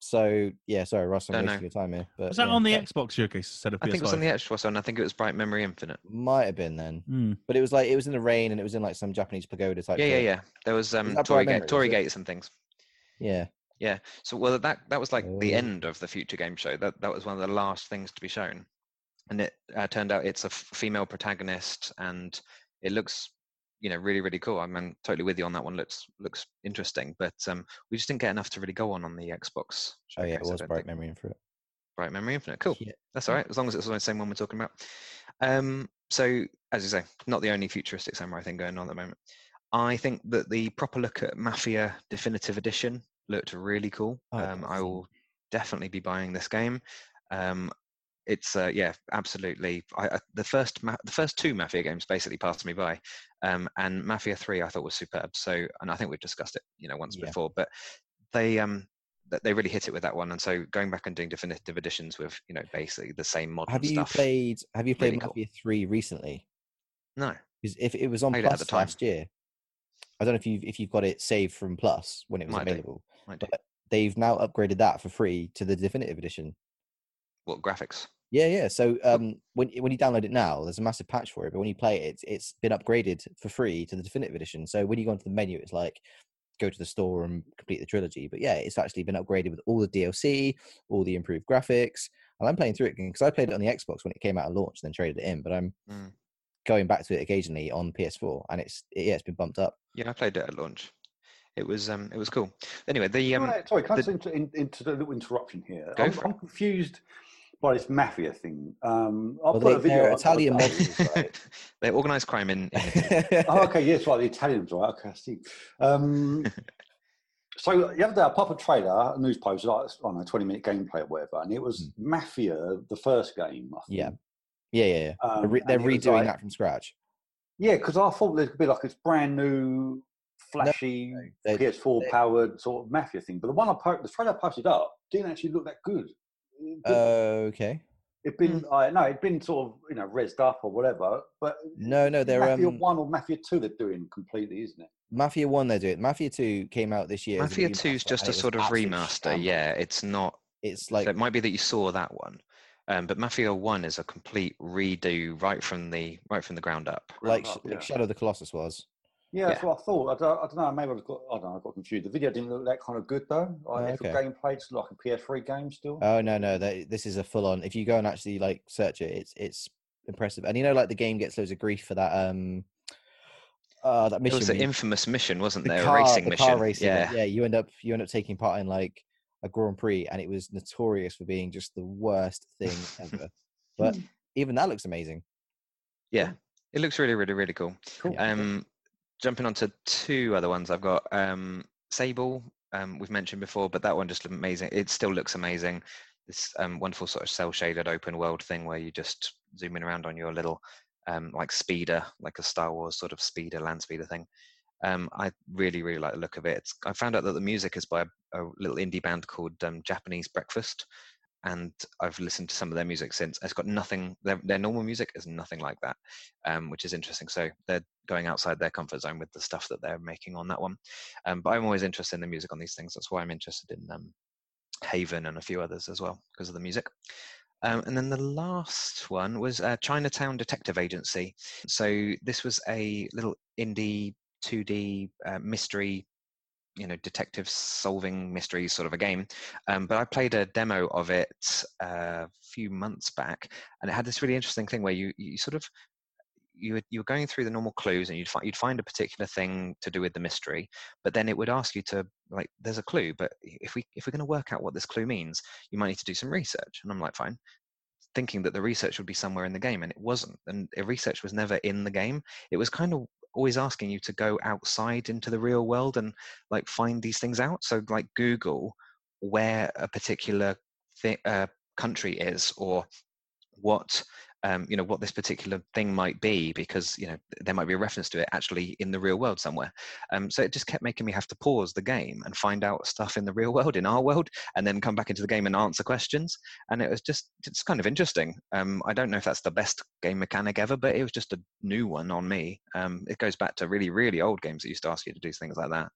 So yeah, sorry, Ross, I'm Don't wasting know. your time here. But, was that yeah, on the that, Xbox showcase instead of P S five? I think it was on the Xbox one. I think it was Bright Memory Infinite. Might have been then, mm. but it was like it was in the rain and it was in like some Japanese pagoda type. Yeah, thing. yeah, yeah. There was um was Torii Gate, Torii Gates and things. Yeah, yeah. So well, that that was like oh. the end of the Future Game Show. That that was one of the last things to be shown, and it uh, turned out it's a f- female protagonist, and it looks, you know, really, really cool. I mean, totally with you on that one. Looks looks interesting, but um, we just didn't get enough to really go on on the Xbox. Oh yeah, it was Bright Memory Infinite. Bright Memory Infinite, cool. Yeah. That's all right, as long as it's the same one we're talking about. Um, so, as you say, not the only futuristic samurai thing going on at the moment. I think that the proper look at Mafia Definitive Edition looked really cool. Oh, um, I will definitely be buying this game. Um, It's uh, yeah, absolutely. I, I, the first, ma- the first two Mafia games basically passed me by, um, and Mafia three I thought was superb. So, and I think we've discussed it, you know, once yeah. before, but they um, th- they really hit it with that one. And so, going back and doing definitive editions with, you know, basically the same modern have you stuff. Played, have you played really Mafia cool. three recently? No, because if it was on Plus the time. last year, I don't know if you if you've got it saved from Plus when it was Might available. Do. Do. But they've now upgraded that for free to the definitive edition. What graphics? Yeah, yeah. So um, when when you download it now, there's a massive patch for it. But when you play it, it's, it's been upgraded for free to the definitive edition. So when you go into the menu, it's like go to the store and complete the trilogy. But yeah, it's actually been upgraded with all the D L C, all the improved graphics. And I'm playing through it because I played it on the Xbox when it came out at launch, and then traded it in. But I'm mm. going back to it occasionally on P S four, and it's it, yeah, it's been bumped up. Yeah, I played it at launch. It was um, it was cool. Anyway, the um, right, sorry, can the, I just in, in, in, a little interruption here? Go I'm, for I'm it. confused. Well, it's Mafia thing. Um, I'll well, put they, a video they're Italian models, right? They're organised crime in... in oh, okay, yes, right, the Italians, right, okay, I see. Um, so the other day, I pop a trailer, a news post, like, I don't know, twenty-minute gameplay or whatever, and it was mm. Mafia, the first game, I think. Yeah, yeah, yeah. yeah. Um, they're re- they're redoing like, that from scratch. Yeah, because I thought there could be like this brand new, flashy, no, they, P S four-powered sort of Mafia thing, but the one I po- the trailer I posted up didn't actually look that good. Uh, okay. It'd been mm. I no, it'd been sort of you know rezzed up or whatever, but no, no, they're Mafia um, One or Mafia Two they're doing completely, isn't it? Mafia One they're doing. Mafia Two came out this year. Mafia Two is just a sort of remaster. Shambling. Yeah, it's not. It's like so it might be that you saw that one, um, but Mafia One is a complete redo right from the right from the ground up. Like, ground up, like yeah. Shadow of the Colossus was. Yeah, that's yeah. what I thought. I don't, I don't know. Maybe I got. I don't know. I got confused. The video didn't look that kind of good though. I oh, okay. gameplay. It's like a P S three game still. Oh no, no. That, this is a full on. If you go and actually like search it, it's it's impressive. And you know, like the game gets loads of grief for that. Um, uh, that mission. It was an infamous mission, wasn't the there? Car, a racing the mission. Car racing. Yeah, yeah. You end up you end up taking part in like a Grand Prix, and it was notorious for being just the worst thing ever. But even that looks amazing. Yeah, it looks really, really, really cool. Cool. Um, Jumping on to two other ones I've got. Um, Sable, um, we've mentioned before, but that one just looked amazing. It still looks amazing. This um, wonderful sort of cel-shaded open world thing where you just zoom in around on your little um, like speeder, like a Star Wars sort of speeder, land speeder thing. Um, I really, really like the look of it. It's, I found out that the music is by a, a little indie band called um, Japanese Breakfast. And I've listened to some of their music since. It's got nothing, their, their normal music is nothing like that, um, which is interesting. So they're going outside their comfort zone with the stuff that they're making on that one. Um, but I'm always interested in the music on these things. That's why I'm interested in um, Haven and a few others as well, because of the music. Um, and then the last one was uh, Chinatown Detective Agency. So this was a little indie two D uh, mystery, you know, detective solving mysteries sort of a game. Um, but I played a demo of it uh, a few months back, and it had this really interesting thing where you, you sort of, you were, you were going through the normal clues, and you'd find you'd find a particular thing to do with the mystery, but then it would ask you to, like, there's a clue, but if we if we're going to work out what this clue means, you might need to do some research. And I'm like, fine, thinking that the research would be somewhere in the game, and it wasn't. And research was never in the game. It was kind of always asking you to go outside into the real world and, like, find these things out. So, like, Google where a particular thi- uh, country is, or what um you know what this particular thing might be, because, you know, there might be a reference to it actually in the real world somewhere. Um so it just kept making me have to pause the game and find out stuff in the real world, in our world, and then come back into the game and answer questions. And it was just, it's kind of interesting. um I don't know if that's the best game mechanic ever, but it was just a new one on me. Um it goes back to really, really old games that used to ask you to do things like that.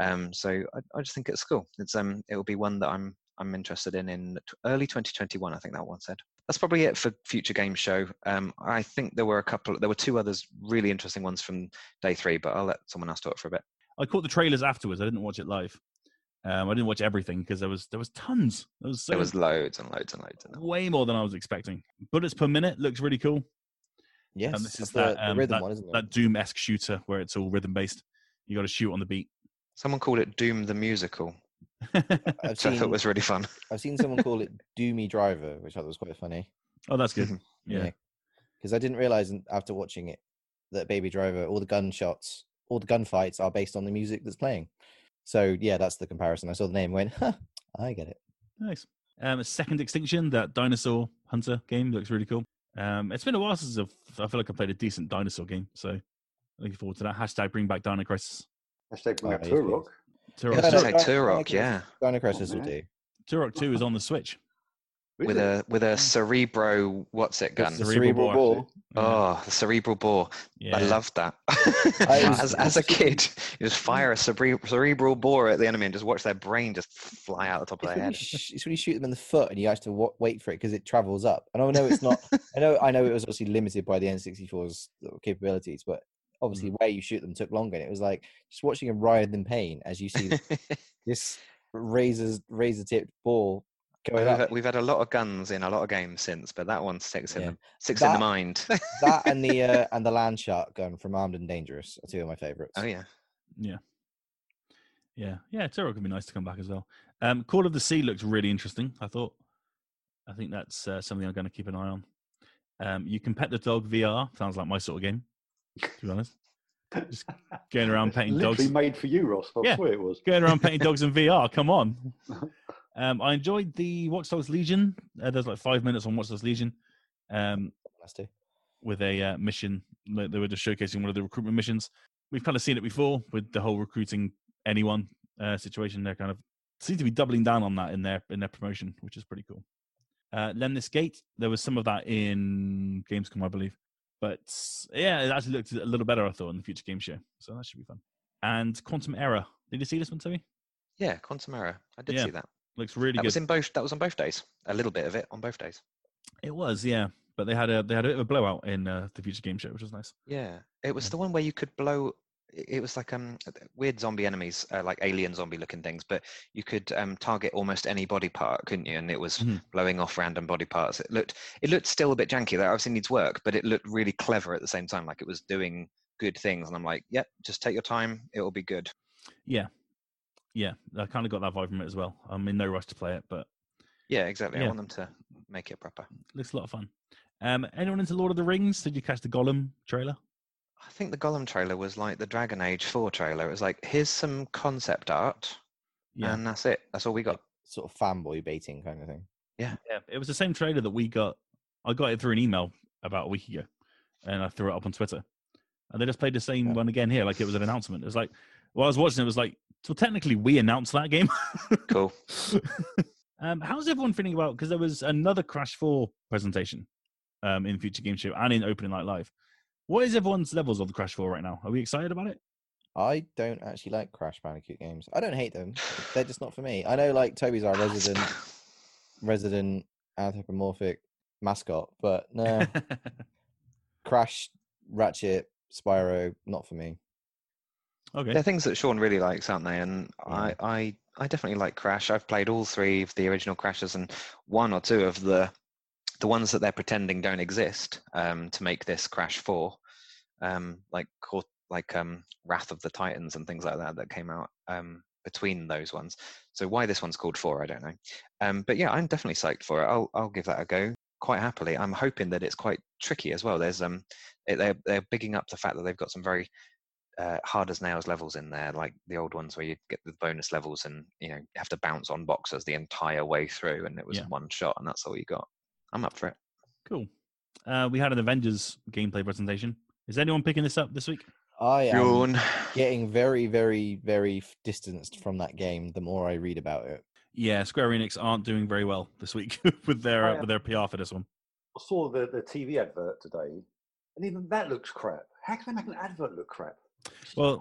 Um so I, I just think it's cool. It's um it'll be one that I'm I'm interested in in early twenty twenty-one, I think that one said. That's probably it for Future Games Show. Um, I think there were a couple, there were two others really interesting ones from day three, but I'll let someone else talk for a bit. I caught the trailers afterwards. I didn't watch it live. Um, I didn't watch everything because there was there was tons. There was, so there was loads and loads and loads. And loads. Way more than I was expecting. Bullets per minute looks really cool. Yes, um, this is that, the, um, the rhythm that, one, isn't it? That Doom-esque shooter where it's all rhythm-based. You got to shoot on the beat. Someone called it Doom the Musical. I've seen, I thought it was really fun. I've seen someone call it Doomy Driver, which I thought was quite funny. Oh, that's good. Yeah, because yeah. I didn't realize after watching it that Baby Driver, all the gunshots, all the gunfights are based on the music that's playing. So yeah, that's the comparison. I saw the name and went, huh, I get it. Nice. Um, Second Extinction, that dinosaur hunter game, looks really cool. Um, it's been a while since I've, I feel like I've played a decent dinosaur game, so looking forward to that. Hashtag bring back Dino Crisis. Hashtag bring back Turok. Turok, yeah, no, no, Turok, yeah. Dino Crisis will do. Turok two is on the Switch with a with a Cerebro. What's it gun? Cerebral, cerebral bore. bore. Oh, the cerebral bore! Yeah. I loved that. I as as a kid, you just fire a cere- cerebral bore at the enemy and just watch their brain just fly out the top of their head. Sh- it's when you shoot them in the foot and you have to w- wait for it because it travels up. And I know it's not. I know. I know it was obviously limited by the N sixty-four's capabilities, but. Obviously, where you shoot them took longer. And it was like just watching him writhe in pain as you see this razor's razor-tipped ball going we've, up. We've had a lot of guns in a lot of games since, but that one sticks in yeah. the, sticks that, in the mind. That and the uh, and the land shark gun from Armed and Dangerous are two of my favourites. Oh yeah, yeah, yeah, yeah. Turok would be nice to come back as well. Um, Call of the Sea looks really interesting. I thought, I think that's uh, something I'm going to keep an eye on. Um, you can pet the dog V R. Sounds like my sort of game. To be honest, just going around petting dogs. Literally made for you, Ross. I yeah. swear it was. Going around petting dogs in V R. Come on. Um, I enjoyed the Watch Dogs Legion. Uh, there's like five minutes on Watch Dogs Legion. Um, with a uh, mission, they were just showcasing one of the recruitment missions. We've kind of seen it before with the whole recruiting anyone uh, situation. They're kind of seem to be doubling down on that in their in their promotion, which is pretty cool. Uh, Lemnis Gate. There was some of that in Gamescom, I believe. But yeah, it actually looked a little better, I thought, in the Future Game Show. So that should be fun. And Quantum Error. Did you see this one, Toby? Yeah, Quantum Error. I did yeah. see that. Looks really that good. Was in both, that was on both days. A little bit of it on both days. It was, yeah. But they had a they had a bit of a blowout in uh, the Future Game Show, which was nice. Yeah, it was yeah. the one where you could blow. It was like um weird zombie enemies, uh, like alien zombie looking things, but you could um target almost any body part, couldn't you? And it was mm-hmm. blowing off random body parts. It looked it looked still a bit janky. That obviously needs work, but it looked really clever at the same time. Like it was doing good things, and I'm like, yep, just take your time, it will be good. Yeah, yeah, I kind of got that vibe from it as well. I'm in no rush to play it, but yeah, exactly. Yeah. I want them to make it proper. Looks a lot of fun. Um, anyone into Lord of the Rings? Did you catch the Gollum trailer? I think the Gollum trailer was like the Dragon Age four trailer. It was like, here's some concept art, yeah. and that's it. That's all we got. Like, sort of fanboy baiting kind of thing. Yeah. yeah. It was the same trailer that we got. I got it through an email about a week ago, and I threw it up on Twitter. And they just played the same yeah. one again here, like it was an announcement. It was like, while I was watching, it was like, well, technically, we announced that game. Cool. um, how's everyone feeling about, because there was another Crash four presentation um, in Future Game Show and in Opening Night Live. What is everyone's levels of the Crash four right now? Are we excited about it? I don't actually like Crash Bandicoot games. I don't hate them. They're just not for me. I know, like, Toby's our resident resident anthropomorphic mascot, but no. Crash, Ratchet, Spyro, not for me. Okay. They're things that Sean really likes, aren't they? And yeah. I, I, I definitely like Crash. I've played all three of the original Crashes and one or two of the... the ones that they're pretending don't exist um, to make this Crash four. um, like like um, Wrath of the Titans and things like that that came out um, between those ones. So why this one's called four, I don't know. Um, but yeah, I'm definitely psyched for it. I'll I'll give that a go quite happily. I'm hoping that it's quite tricky as well. There's um, it, they're they're bigging up the fact that they've got some very Uh, hard as nails levels in there, like the old ones where you get the bonus levels and you know have to bounce on boxes the entire way through, and it was yeah. one shot, and that's all you got. I'm up for it. Cool. Uh, we had an Avengers gameplay presentation. Is anyone picking this up this week? I am Sean. Getting very, very, very distanced from that game the more I read about it. Yeah, Square Enix aren't doing very well this week with their uh, with their P R for this one. I saw the the T V advert today, and even that looks crap. How can they make an advert look crap? Well,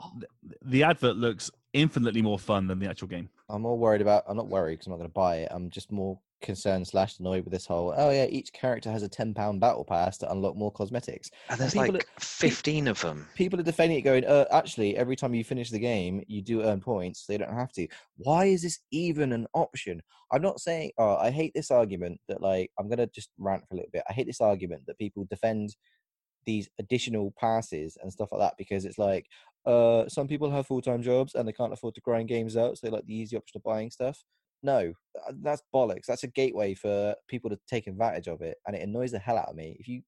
the advert looks infinitely more fun than the actual game. I'm more worried about... I'm not worried because I'm not going to buy it. I'm just more concerned slash annoyed with this whole, oh yeah, each character has a ten pound battle pass to unlock more cosmetics. And there's people like are, fifteen of them. People are defending it going, uh, actually, every time you finish the game, you do earn points. So they don't have to. Why is this even an option? I'm not saying... Oh, I hate this argument that like... I'm going to just rant for a little bit. I hate this argument that people defend these additional passes and stuff like that because it's like uh some people have full-time jobs and they can't afford to grind games out, so they like the easy option of buying stuff. No, that's bollocks. That's a gateway for people to take advantage of it, and it annoys the hell out of me. If you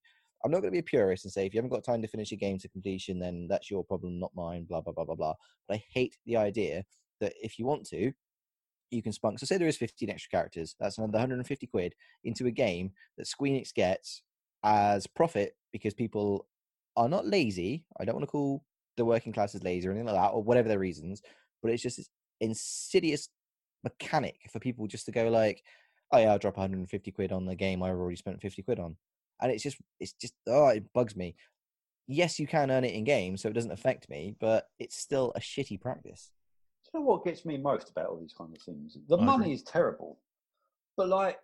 I'm not going to be a purist and say if you haven't got time to finish a game to completion, then that's your problem, not mine, blah blah blah blah blah. But I hate the idea that if you want to, you can spunk, so say there is fifteen extra characters, that's another one hundred fifty quid into a game that Square Enix gets as profit because people are not lazy. I don't want to call the working classes lazy or anything like that, or whatever their reasons, but it's just this insidious mechanic for people just to go like, oh yeah, I'll drop one hundred fifty quid on the game I've already spent fifty quid on. And it's just, it's just, oh, it bugs me. Yes, you can earn it in game, so it doesn't affect me, but it's still a shitty practice. Do you know what gets me most about all these kind of things? The I money agree. is terrible, but like,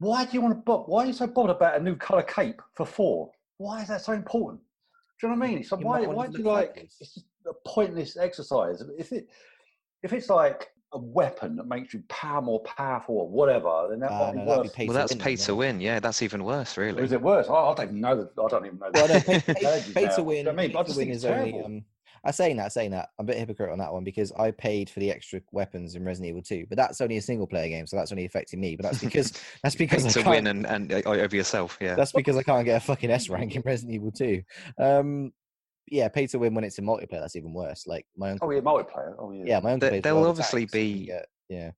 why do you want to bob? Why are you so bothered about a new colour cape for four? Why is that so important? Do you know what I mean? So you why why do you like, like it's just a pointless exercise? If it if it's like a weapon that makes you power more powerful or whatever, then that uh, might no, be worse. Be well, that's pay to win. Yeah, that's even worse, really. Or is it worse? I, I don't even know. The, I don't even know. Well, no, pay, pay, pay to win. You know I mean, pay I just to win is terrible. Only. Um, I'm saying that, saying that. I'm a bit hypocrite on that one because I paid for the extra weapons in Resident Evil two, but that's only a single-player game, so that's only affecting me. But that's because that's because to win and, and uh, over yourself, yeah. That's because I can't get a fucking S rank in Resident Evil two. Um, yeah, pay to win when it's in multiplayer. That's even worse. Like my uncle. Oh yeah, multiplayer. Oh yeah. Yeah, my uncle. There, there'll obviously be. Get, yeah.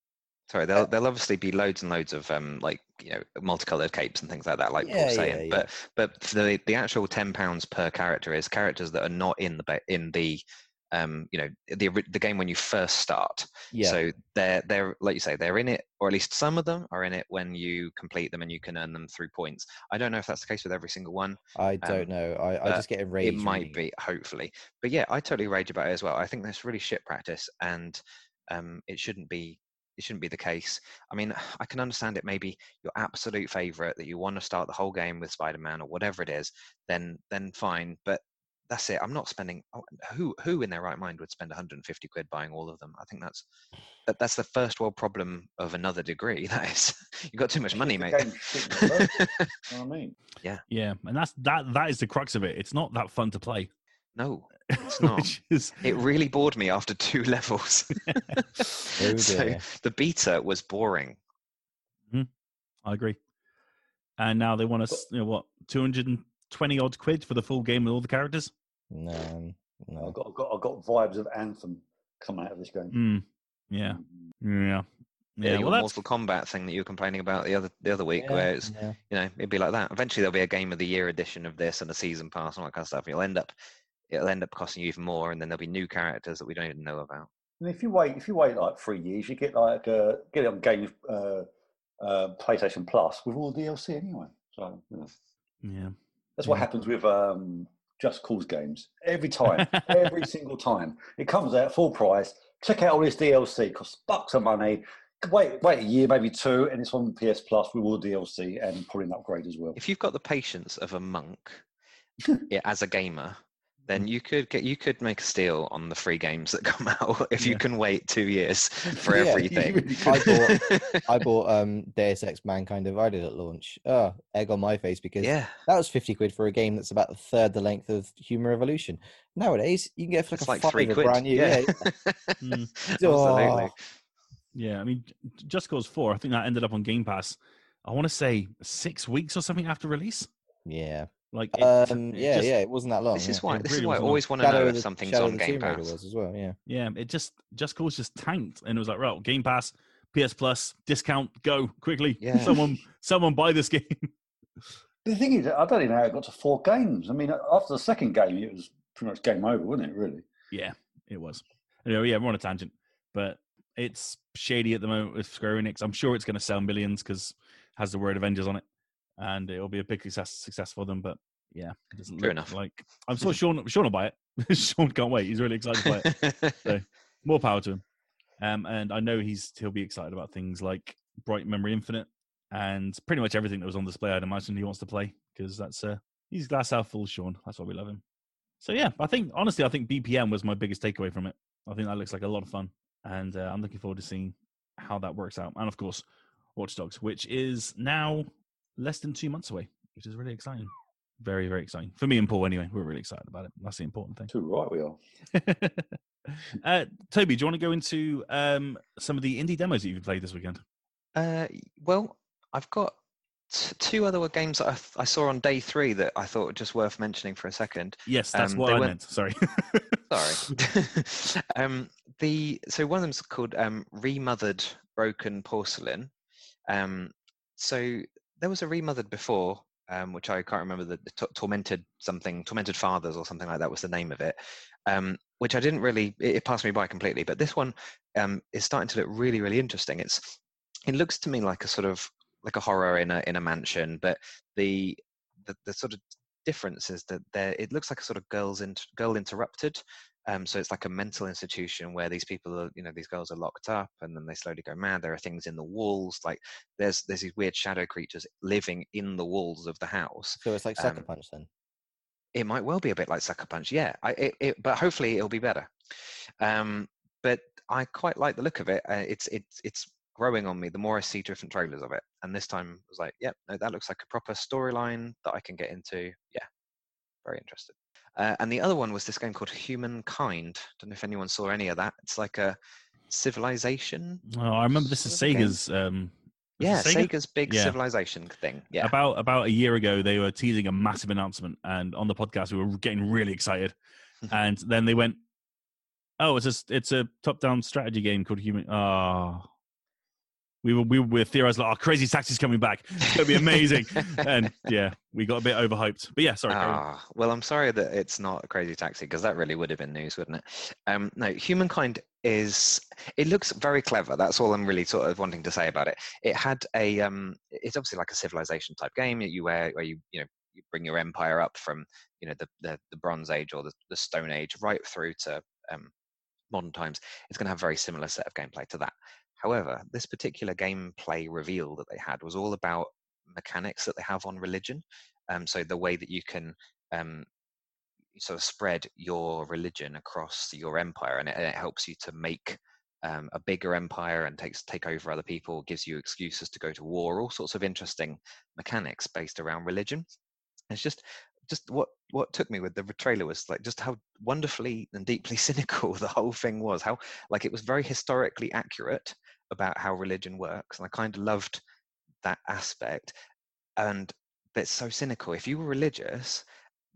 Sorry, there'll, there'll obviously be loads and loads of um, like you know, multicolored capes and things like that, like yeah, Paul's saying. Yeah, yeah. But but the the actual ten pounds per character is characters that are not in the in the um you know the the game when you first start. Yeah. So they're they're like you say they're in it, or at least some of them are in it when you complete them, and you can earn them through points. I don't know if that's the case with every single one. I don't um, know. I, I just get enraged. It might be, hopefully, but yeah, I totally rage about it as well. I think that's really shit practice, and um, it shouldn't be. It shouldn't be the case. I mean, I can understand it maybe your absolute favourite that you want to start the whole game with Spider-Man or whatever it is, then then fine. But that's it. I'm not spending... Who who in their right mind would spend one hundred fifty quid buying all of them? I think that's that, that's the first world problem of another degree. That is, you've got too much money, mate. You know what I mean? Yeah. Yeah, and that's that that is the crux of it. It's not that fun to play. No, it's not. Is... It really bored me after two levels. Oh, so the beta was boring. Mm-hmm. I agree. And now they want us, you know, what, two hundred twenty odd quid for the full game with all the characters? No, no. I've got, I've got, I've got vibes of Anthem come out of this game. Mm. Yeah. Yeah. Yeah, yeah, your well, Mortal Kombat thing that you were complaining about the other the other week, yeah, where it's yeah. you know it'd be like that. Eventually, there'll be a game of the year edition of this and a season pass and all that kind of stuff. And you'll end up. It'll end up costing you even more, and then there'll be new characters that we don't even know about. And if you wait, if you wait like three years, you get like uh, get it on Game uh, uh, PlayStation Plus with all the D L C anyway. So you know. yeah, that's yeah. what happens with um, Just Cause games. Every time, every single time, it comes out full price. Check out all this D L C, costs bucks of money. Wait, wait a year, maybe two, and it's on P S Plus with all D L C and probably an upgrade as well. If you've got the patience of a monk, yeah, as a gamer. then you could get you could make a steal on the free games that come out if yeah. you can wait two years for yeah, everything. Really I bought I bought um, Deus Ex: Mankind Divided at launch. Oh, egg on my face, because yeah. that was fifty quid for a game that's about a third the length of Human Revolution. Nowadays, you can get for like, a like five three quid. Brand new. Yeah, yeah. mm. Absolutely. Oh. Yeah, I mean, Just Cause Four. I think that ended up on Game Pass. I want to say six weeks or something after release. Yeah. Like it, um, yeah, just, yeah, it wasn't that long. This yeah. is why. It this really is why I always long. want to Shadow know if something's Shadow on Game Pass as well. Yeah, yeah. It just Just Cause just tanked, and it was like, right, well, Game Pass, P S Plus discount, go quickly. Yeah. Someone, someone buy this game. The thing is, I don't even know how it got to four games. I mean, after the second game, it was pretty much game over, wasn't it? Really? Yeah, it was. Anyway, yeah, we're on a tangent, but it's shady at the moment with Square Enix. I'm sure it's going to sell millions because it has the word Avengers on it. And it'll be a big success, success for them, but yeah, it doesn't Fair look enough. Like I'm sure Sean Sean will buy it. Sean can't wait; he's really excited by it. So more power to him. Um, and I know he's he'll be excited about things like Bright Memory Infinite and pretty much everything that was on display. I'd imagine he wants to play because that's uh, he's glass half full, Sean. That's why we love him. So yeah, I think honestly, I think B P M was my biggest takeaway from it. I think that looks like a lot of fun, and uh, I'm looking forward to seeing how that works out. And of course, Watch Dogs, which is now less than two months away, which is really exciting. Very, very exciting. For me and Paul, anyway. We're really excited about it. That's the important thing. Too right we are. uh, Toby, do you want to go into um, some of the indie demos that you've played this weekend? Uh, well, I've got t- two other games that I, th- I saw on day three that I thought were just worth mentioning for a second. Yes, that's um, what I went- meant. Sorry. Sorry. um, the So one of them's called um, Remothered Broken Porcelain. Um, so... There was a Remothered before, um, which I can't remember, the, the t- Tormented something, Tormented Fathers or something like that was the name of it, um, which I didn't really, it, it passed me by completely. But this one um, is starting to look really, really interesting. It's, it looks to me like a sort of, like a horror in a in a mansion, but the the, the sort of difference is that there, it looks like a sort of girls in, Girl Interrupted. Um, so it's like a mental institution where these people are, you know, these girls are locked up and then they slowly go mad. There are things in the walls, like there's there's these weird shadow creatures living in the walls of the house. So it's like Sucker um, Punch then? It might well be a bit like Sucker Punch, yeah. I, it, it, but hopefully it'll be better. Um, but I quite like the look of it. Uh, it's it's it's growing on me the more I see different trailers of it. And this time I was like, yep, no, that looks like a proper storyline that I can get into. Yeah, very interested. Uh, and the other one was this game called Humankind. Don't know if anyone saw any of that. It's like a civilization. Oh, I remember this is Sega's. Um, yeah, Sega? Sega's big yeah. civilization thing. Yeah. About about a year ago, they were teasing a massive announcement, and on the podcast, we were getting really excited. And then they went, "Oh, it's a it's a top-down strategy game called Human." Oh. We were we were theorizing like, "Oh, Crazy Taxi's coming back. It's gonna be amazing." And yeah, we got a bit overhyped. But yeah, sorry. Ah, well, I'm sorry that it's not Crazy Taxi because that really would have been news, wouldn't it? Um, no, Humankind is. It looks very clever. That's all I'm really sort of wanting to say about it. It had a. Um, it's obviously like a civilization type game. You where where you you know you bring your empire up from you know the the, the Bronze Age or the, the Stone Age right through to um, modern times. It's going to have a very similar set of gameplay to that. However, this particular gameplay reveal that they had was all about mechanics that they have on religion. Um, so the way that you can um, sort of spread your religion across your empire, and it, and it helps you to make um, a bigger empire and takes take over other people, gives you excuses to go to war, all sorts of interesting mechanics based around religion. It's just just what what took me with the trailer was like just how wonderfully and deeply cynical the whole thing was. How like it was very historically accurate about how religion works, and I kind of loved that aspect. And it's so cynical. If you were religious,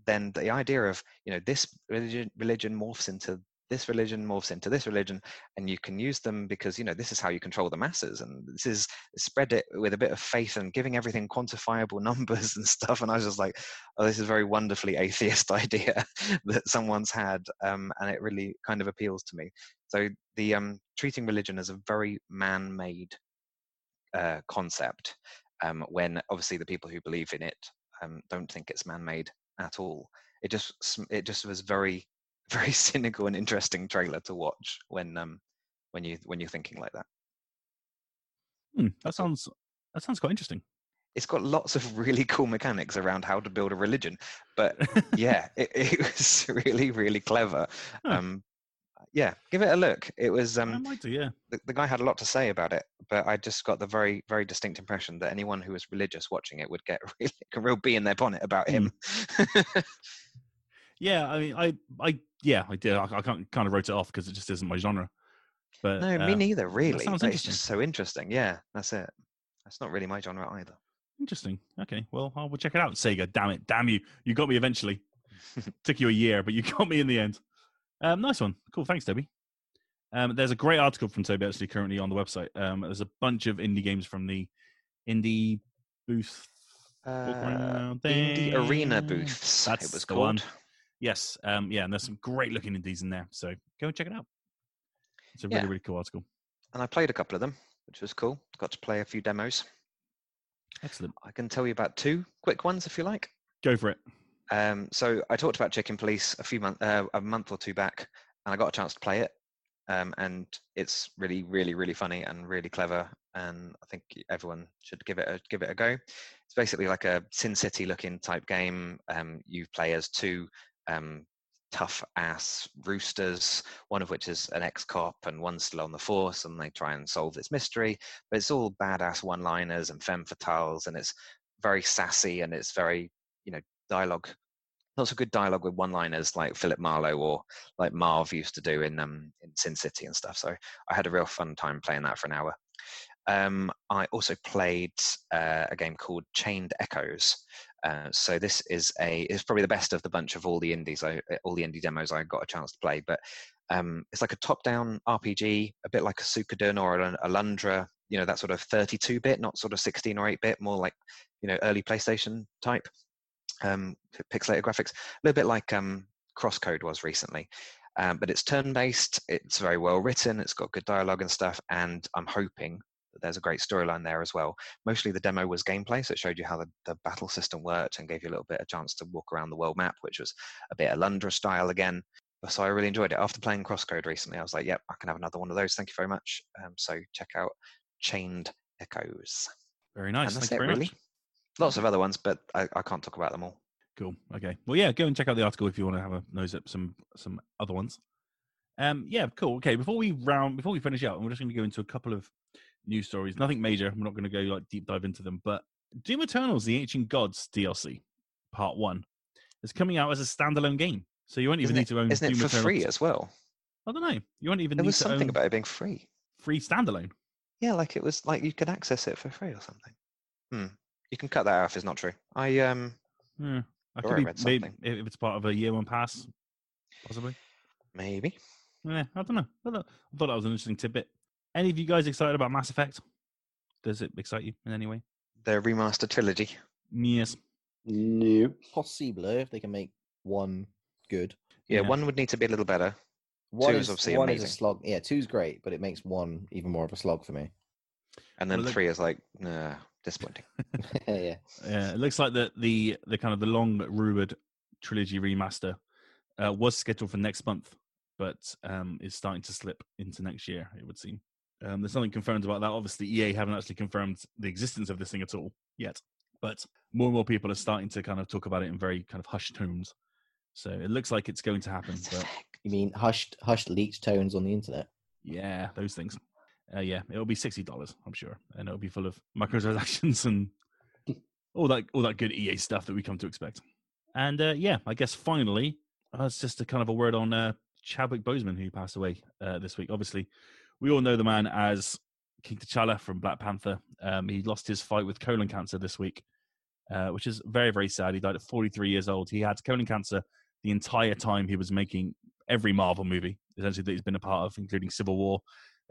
then the idea of you know this religion religion morphs into this religion morphs into this religion, and you can use them because you know this is how you control the masses, and this is spread it with a bit of faith and giving everything quantifiable numbers and stuff. And I was just like, oh, this is a very wonderfully atheist idea that someone's had, um, and it really kind of appeals to me. So the um, treating religion as a very man-made uh, concept, um, when obviously the people who believe in it um, don't think it's man-made at all. It just it just was very. Very cynical and interesting trailer to watch when um when you when you're thinking like that. Hmm, that sounds that sounds quite interesting. it's got lots of really cool mechanics around how to build a religion. But yeah, it, it was really, really clever. Huh. Um, yeah, give it a look. It was. Um, I might do, yeah. The, the guy had a lot to say about it, but I just got the very, very distinct impression that anyone who was religious watching it would get really, a real bee in their bonnet about him. Mm. Yeah, I mean, I, I, yeah, I did. I, I can't, kind of wrote it off because it just isn't my genre. But no, um, me neither. Really, but it's just so interesting. Yeah, that's it. That's not really my genre either. Interesting. Okay, well, I will check it out. Sega, damn it, damn you! You got me eventually. Took you a year, but you got me in the end. Um, nice one. Cool. Thanks, Toby. Um, there's a great article from Toby actually currently on the website. Um, there's a bunch of indie games from the indie booth. Uh, indie arena booths. That's it was the called. One. Yes. Um, yeah. And there's some great looking indies in there. So go and check it out. It's a yeah. really, really cool article. And I played a couple of them, which was cool. Got to play a few demos. Excellent. I can tell you about two quick ones if you like. Go for it. Um, so I talked about Chicken Police a few month, uh, a month or two back, and I got a chance to play it. Um, and it's really, really, really funny and really clever. And I think everyone should give it a give it a go. It's basically like a Sin City-looking type game. Um, you play as two um, tough-ass roosters, one of which is an ex-cop and one's still on the force, and they try and solve this mystery. But it's all badass one-liners and femme fatales, and it's very sassy, and it's very, you know, dialogue. Lots of good dialogue with one-liners like Philip Marlowe or like Marv used to do in um in Sin City and stuff. So I had a real fun time playing that for an hour. Um, I also played uh, a game called Chained Echoes. Uh, so this is a it's probably the best of the bunch of all the indies, I, all the indie demos I got a chance to play. But um, it's like a top-down R P G, a bit like a Suikoden or an Alundra. You know, that sort of thirty-two bit, not sort of sixteen or eight bit, more like, you know, early PlayStation type. Um, pixelated graphics, a little bit like um, Crosscode was recently, um, but it's turn-based, it's very well written, it's got good dialogue and stuff, and I'm hoping that there's a great storyline there as well. Mostly the demo was gameplay, so it showed you how the, the battle system worked and gave you a little bit of chance to walk around the world map, which was a bit Alundra style again, so I really enjoyed it. After playing Crosscode recently, I was like, yep, I can have another one of those, thank you very much. Um, so check out Chained Echoes. Very nice, thank you very really. much. Lots of other ones, but I, I can't talk about them all. Cool. Okay. Well, yeah, go and check out the article if you want to have a nose at some some other ones. Um, yeah, cool. Okay, before we round, before we finish out, we're just going to go into a couple of news stories. Nothing major. I'm not going to go like deep dive into them, but Doom Eternal's The Ancient Gods D L C Part One is coming out as a standalone game, so you won't even isn't need to own. It, isn't Doom it for Eternal free as well? I don't know. You won't even. There need was to something own about it being free. Free standalone. Yeah, like it was like you could access it for free or something. Hmm. You can cut that out if it's not true. I um, yeah, I could be, I read something. Maybe if it's part of a year one pass, possibly. Maybe. Yeah, I don't know. I thought that was an interesting tidbit. Any of you guys excited about Mass Effect? Does it excite you in any way? The remaster trilogy. Yes. No, possibly if they can make one good. Yeah, yeah. One would need to be a little better. One two is, is obviously one amazing. Is a slog. Yeah, two's great, but it makes one even more of a slog for me. And then well, three look, is like, nah, disappointing. yeah. yeah, it looks like the, the the kind of the long rumored trilogy remaster uh, was scheduled for next month, but um, is starting to slip into next year, it would seem. Um, there's nothing confirmed about that. Obviously, E A haven't actually confirmed the existence of this thing at all yet, but more and more people are starting to kind of talk about it in very kind of hushed tones. So it looks like it's going to happen. But... You mean hushed, hushed leaked tones on the internet? Yeah, those things. Uh, yeah, it'll be sixty dollars, I'm sure, and it'll be full of microtransactions and all that all that good E A stuff that we come to expect. And uh, yeah, I guess finally, that's uh, just a kind of a word on uh, Chadwick Boseman, who passed away uh, this week. Obviously, we all know the man as King T'Challa from Black Panther. Um, he lost his fight with colon cancer this week, uh, which is very, very sad. He died at forty-three years old. He had colon cancer the entire time he was making every Marvel movie, essentially, that he's been a part of, including Civil War,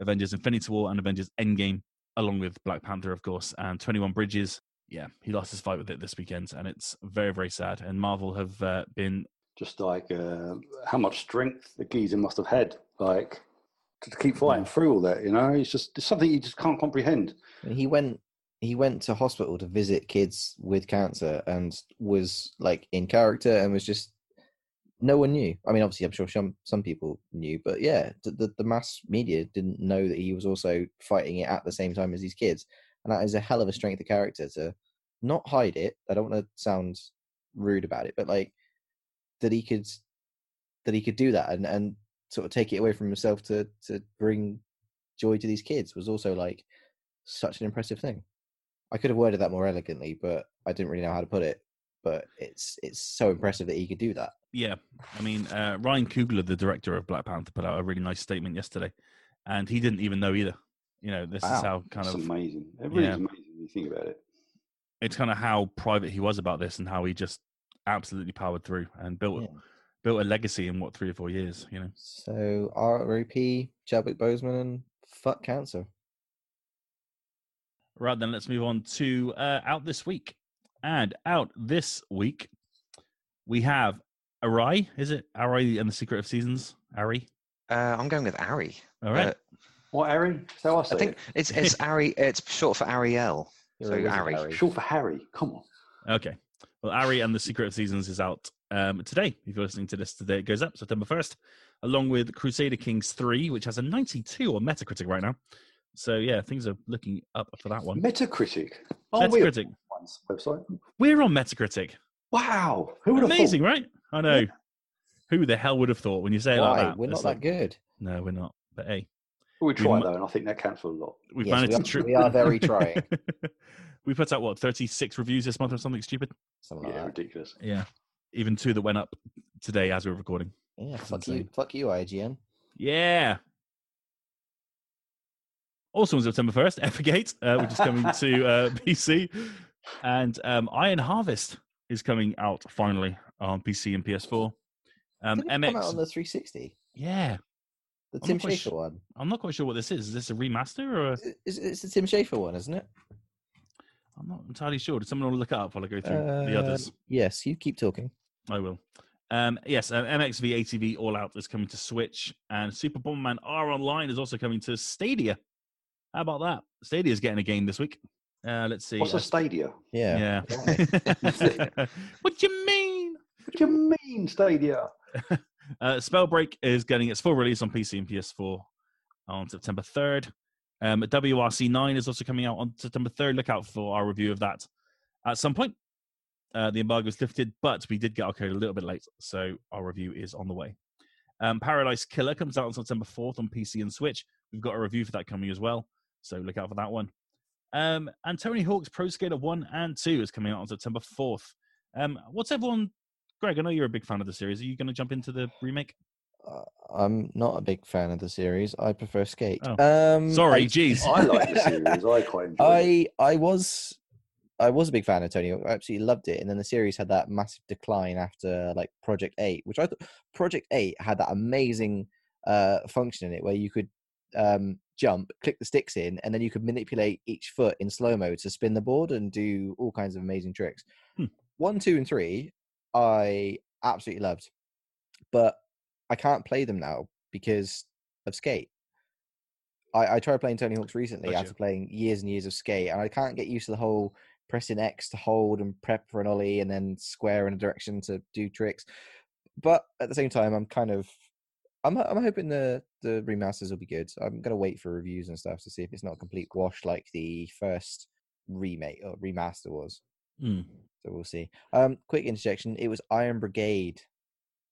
Avengers Infinity War, and Avengers Endgame, along with Black Panther, of course, and twenty-one Bridges. Yeah, he lost his fight with it this weekend, and it's very, very sad. And Marvel have uh, been... Just like uh, how much strength the geezer must have had, like, to keep fighting through all that, you know? It's just it's something you just can't comprehend. He went, he went to hospital to visit kids with cancer and was, like, in character and was just... No one knew. I mean, obviously, I'm sure some, some people knew, but yeah, the, the mass media didn't know that he was also fighting it at the same time as these kids. And that is a hell of a strength of character to not hide it. I don't want to sound rude about it, but like that he could that he could do that and, and sort of take it away from himself to to bring joy to these kids was also like such an impressive thing. I could have worded that more elegantly, but I didn't really know how to put it. But it's it's so impressive that he could do that. Yeah, I mean, uh, Ryan Coogler, the director of Black Panther, put out a really nice statement yesterday, and he didn't even know either. You know, this wow. is how kind That's of amazing. It really yeah, is amazing when you think about it. It's kind of how private he was about this, and how he just absolutely powered through and built yeah. built a legacy in what three or four years. You know. So R I P Chadwick Boseman and fuck cancer. Right then, let's move on to uh, out this week. And out this week, we have Ari. Is it Ari and the Secret of Seasons? Ari. Uh, I'm going with Ari. All right. Uh, what Ari? So I, I think it. it's it's Ari. It's short for Ariel. So Ari. Ari. Short for Harry. Come on. Okay. Well, Ari and the Secret of Seasons is out um, today. If you're listening to this today, it goes up September first, along with Crusader Kings three, which has a ninety-two on Metacritic right now. So yeah, things are looking up for that one. Metacritic. Oh, Metacritic. Weird. Website. We're on Metacritic. Wow, who would amazing, have thought? Right? I know. Yeah. Who the hell would have thought when you say it like that? We're not like, that good. No, we're not. But hey, we try we, though, and I think that counts for a lot. We've yes, managed we, are, to tr- we are very trying. We put out what thirty-six reviews this month or something stupid. Something like yeah, that. Ridiculous. Yeah, even two that went up today as we were recording. Yeah, That's fuck insane. you, fuck you, I G N. Yeah. Also on September first, Evergate, uh, which is coming to uh, P C. And um, Iron Harvest is coming out finally on P C and P S four. Um, Did it M X come out on the three sixty? Yeah, the I'm Tim Schafer sh- one. I'm not quite sure what this is. Is this a remaster or? A... It's, it's the Tim Schafer one, isn't it? I'm not entirely sure. Did someone want to look it up while I go through uh, the others? Yes, you keep talking. I will. Um, yes, um, M X V A T V All Out is coming to Switch, and Super Bomberman R Online is also coming to Stadia. How about that? Stadia is getting a game this week. Uh, let's see. What's a Stadia? Yeah. yeah. What do you mean? What do you mean, Stadia? uh, Spellbreak is getting its full release on P C and P S four on September third. Um, W R C nine is also coming out on September third. Look out for our review of that at some point. Uh, the embargo is lifted, but we did get our code a little bit late, so our review is on the way. Um, Paradise Killer comes out on September fourth on P C and Switch. We've got a review for that coming as well, so look out for that one. Um, and Tony Hawk's Pro Skater one and two is coming out on September fourth. Um, what's everyone... Greg, I know you're a big fan of the series. Are you going to jump into the remake? Uh, I'm not a big fan of the series. I prefer Skate. Oh. Um, Sorry, jeez. I, I like the series. I quite enjoy I, it. I was, I was a big fan of Tony Hawk. I absolutely loved it. And then the series had that massive decline after like Project eight, which I thought... Project eight had that amazing uh, function in it where you could... Um, jump, click the sticks in, and then you could manipulate each foot in slow-mo to spin the board and do all kinds of amazing tricks. Hmm. One, two, and three, I absolutely loved. But I can't play them now because of Skate. I, I tried playing Tony Hawk's recently gotcha. after playing years and years of Skate, and I can't get used to the whole pressing X to hold and prep for an ollie and then square in a direction to do tricks. But at the same time, I'm kind of I'm I'm hoping the, the remasters will be good. I'm going to wait for reviews and stuff to see if it's not a complete wash like the first remake or remaster was. Mm. So we'll see. Um, quick interjection. It was Iron Brigade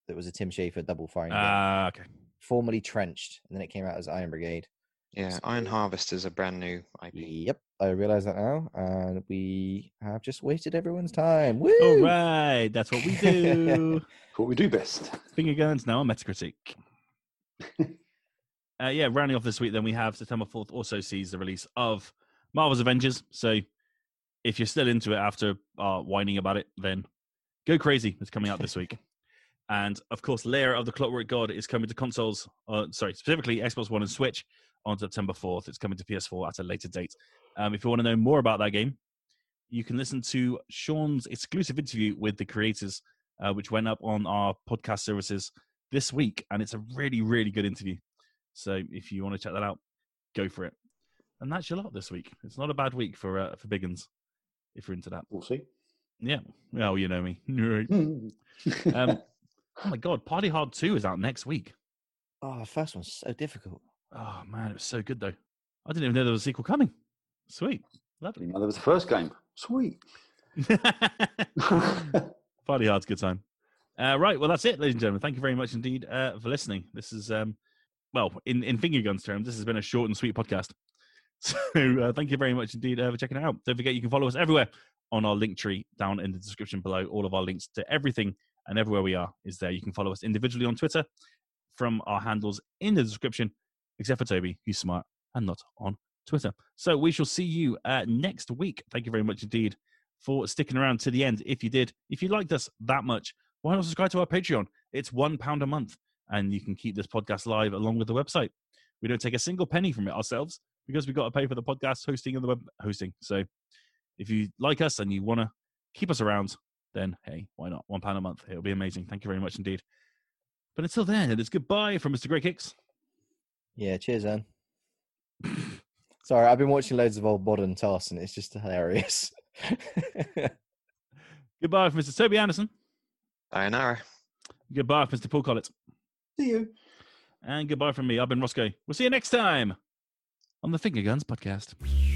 that was a Tim Schafer Double Fine game. Ah, uh, okay. Formerly Trenched, and then it came out as Iron Brigade. Yeah, so, Iron Harvest is a brand new I P. Yep, I realise that now. And we have just wasted everyone's time. Woo! All right, that's what we do. What we do best. Finger guns now on Metacritic. uh, yeah, rounding off this week, then we have September fourth also sees the release of Marvel's Avengers. So if you're still into it after uh, whining about it, then go crazy. It's coming out this week. And of course, Lair of the Clockwork God is coming to consoles, uh, sorry, specifically Xbox One and Switch on September fourth. It's coming to P S four at a later date. Um, if you want to know more about that game, you can listen to Sean's exclusive interview with the creators, uh, which went up on our podcast services this week, and it's a really, really good interview. So if you want to check that out, go for it. And that's your lot this week. It's not a bad week for uh, for biggins, if you're into that. We'll see. Yeah. Oh, you know me. um, oh my God, Party Hard two is out next week. Oh, the first one's so difficult. Oh man, it was so good though. I didn't even know there was a sequel coming. Sweet, lovely. No, there was the first game. Sweet. Party hard's a good time. Uh, right, well, that's it, ladies and gentlemen. Thank you very much indeed uh, for listening. This is, um, well, in, in finger guns terms, this has been a short and sweet podcast. So uh, thank you very much indeed uh, for checking it out. Don't forget you can follow us everywhere on our link tree down in the description below. All of our links to everything and everywhere we are is there. You can follow us individually on Twitter from our handles in the description, except for Toby, who's smart and not on Twitter. So we shall see you uh, next week. Thank you very much indeed for sticking around to the end. If you did, if you liked us that much, why not subscribe to our Patreon? It's one pound a month, and you can keep this podcast live along with the website. We don't take a single penny from it ourselves, because we've got to pay for the podcast hosting and the web hosting. So if you like us and you want to keep us around, then hey, why not? One pound a month. It'll be amazing. Thank you very much indeed. But until then, it's goodbye from Mister Greg Hicks. Yeah, cheers, Anne. Sorry, I've been watching loads of old modern tasks, and it's just hilarious. Goodbye from Mister Toby Anderson. Sayonara. Goodbye from Mister Paul Collett. See you. And goodbye from me. I've been Roscoe. We'll see you next time on the Finger Guns Podcast.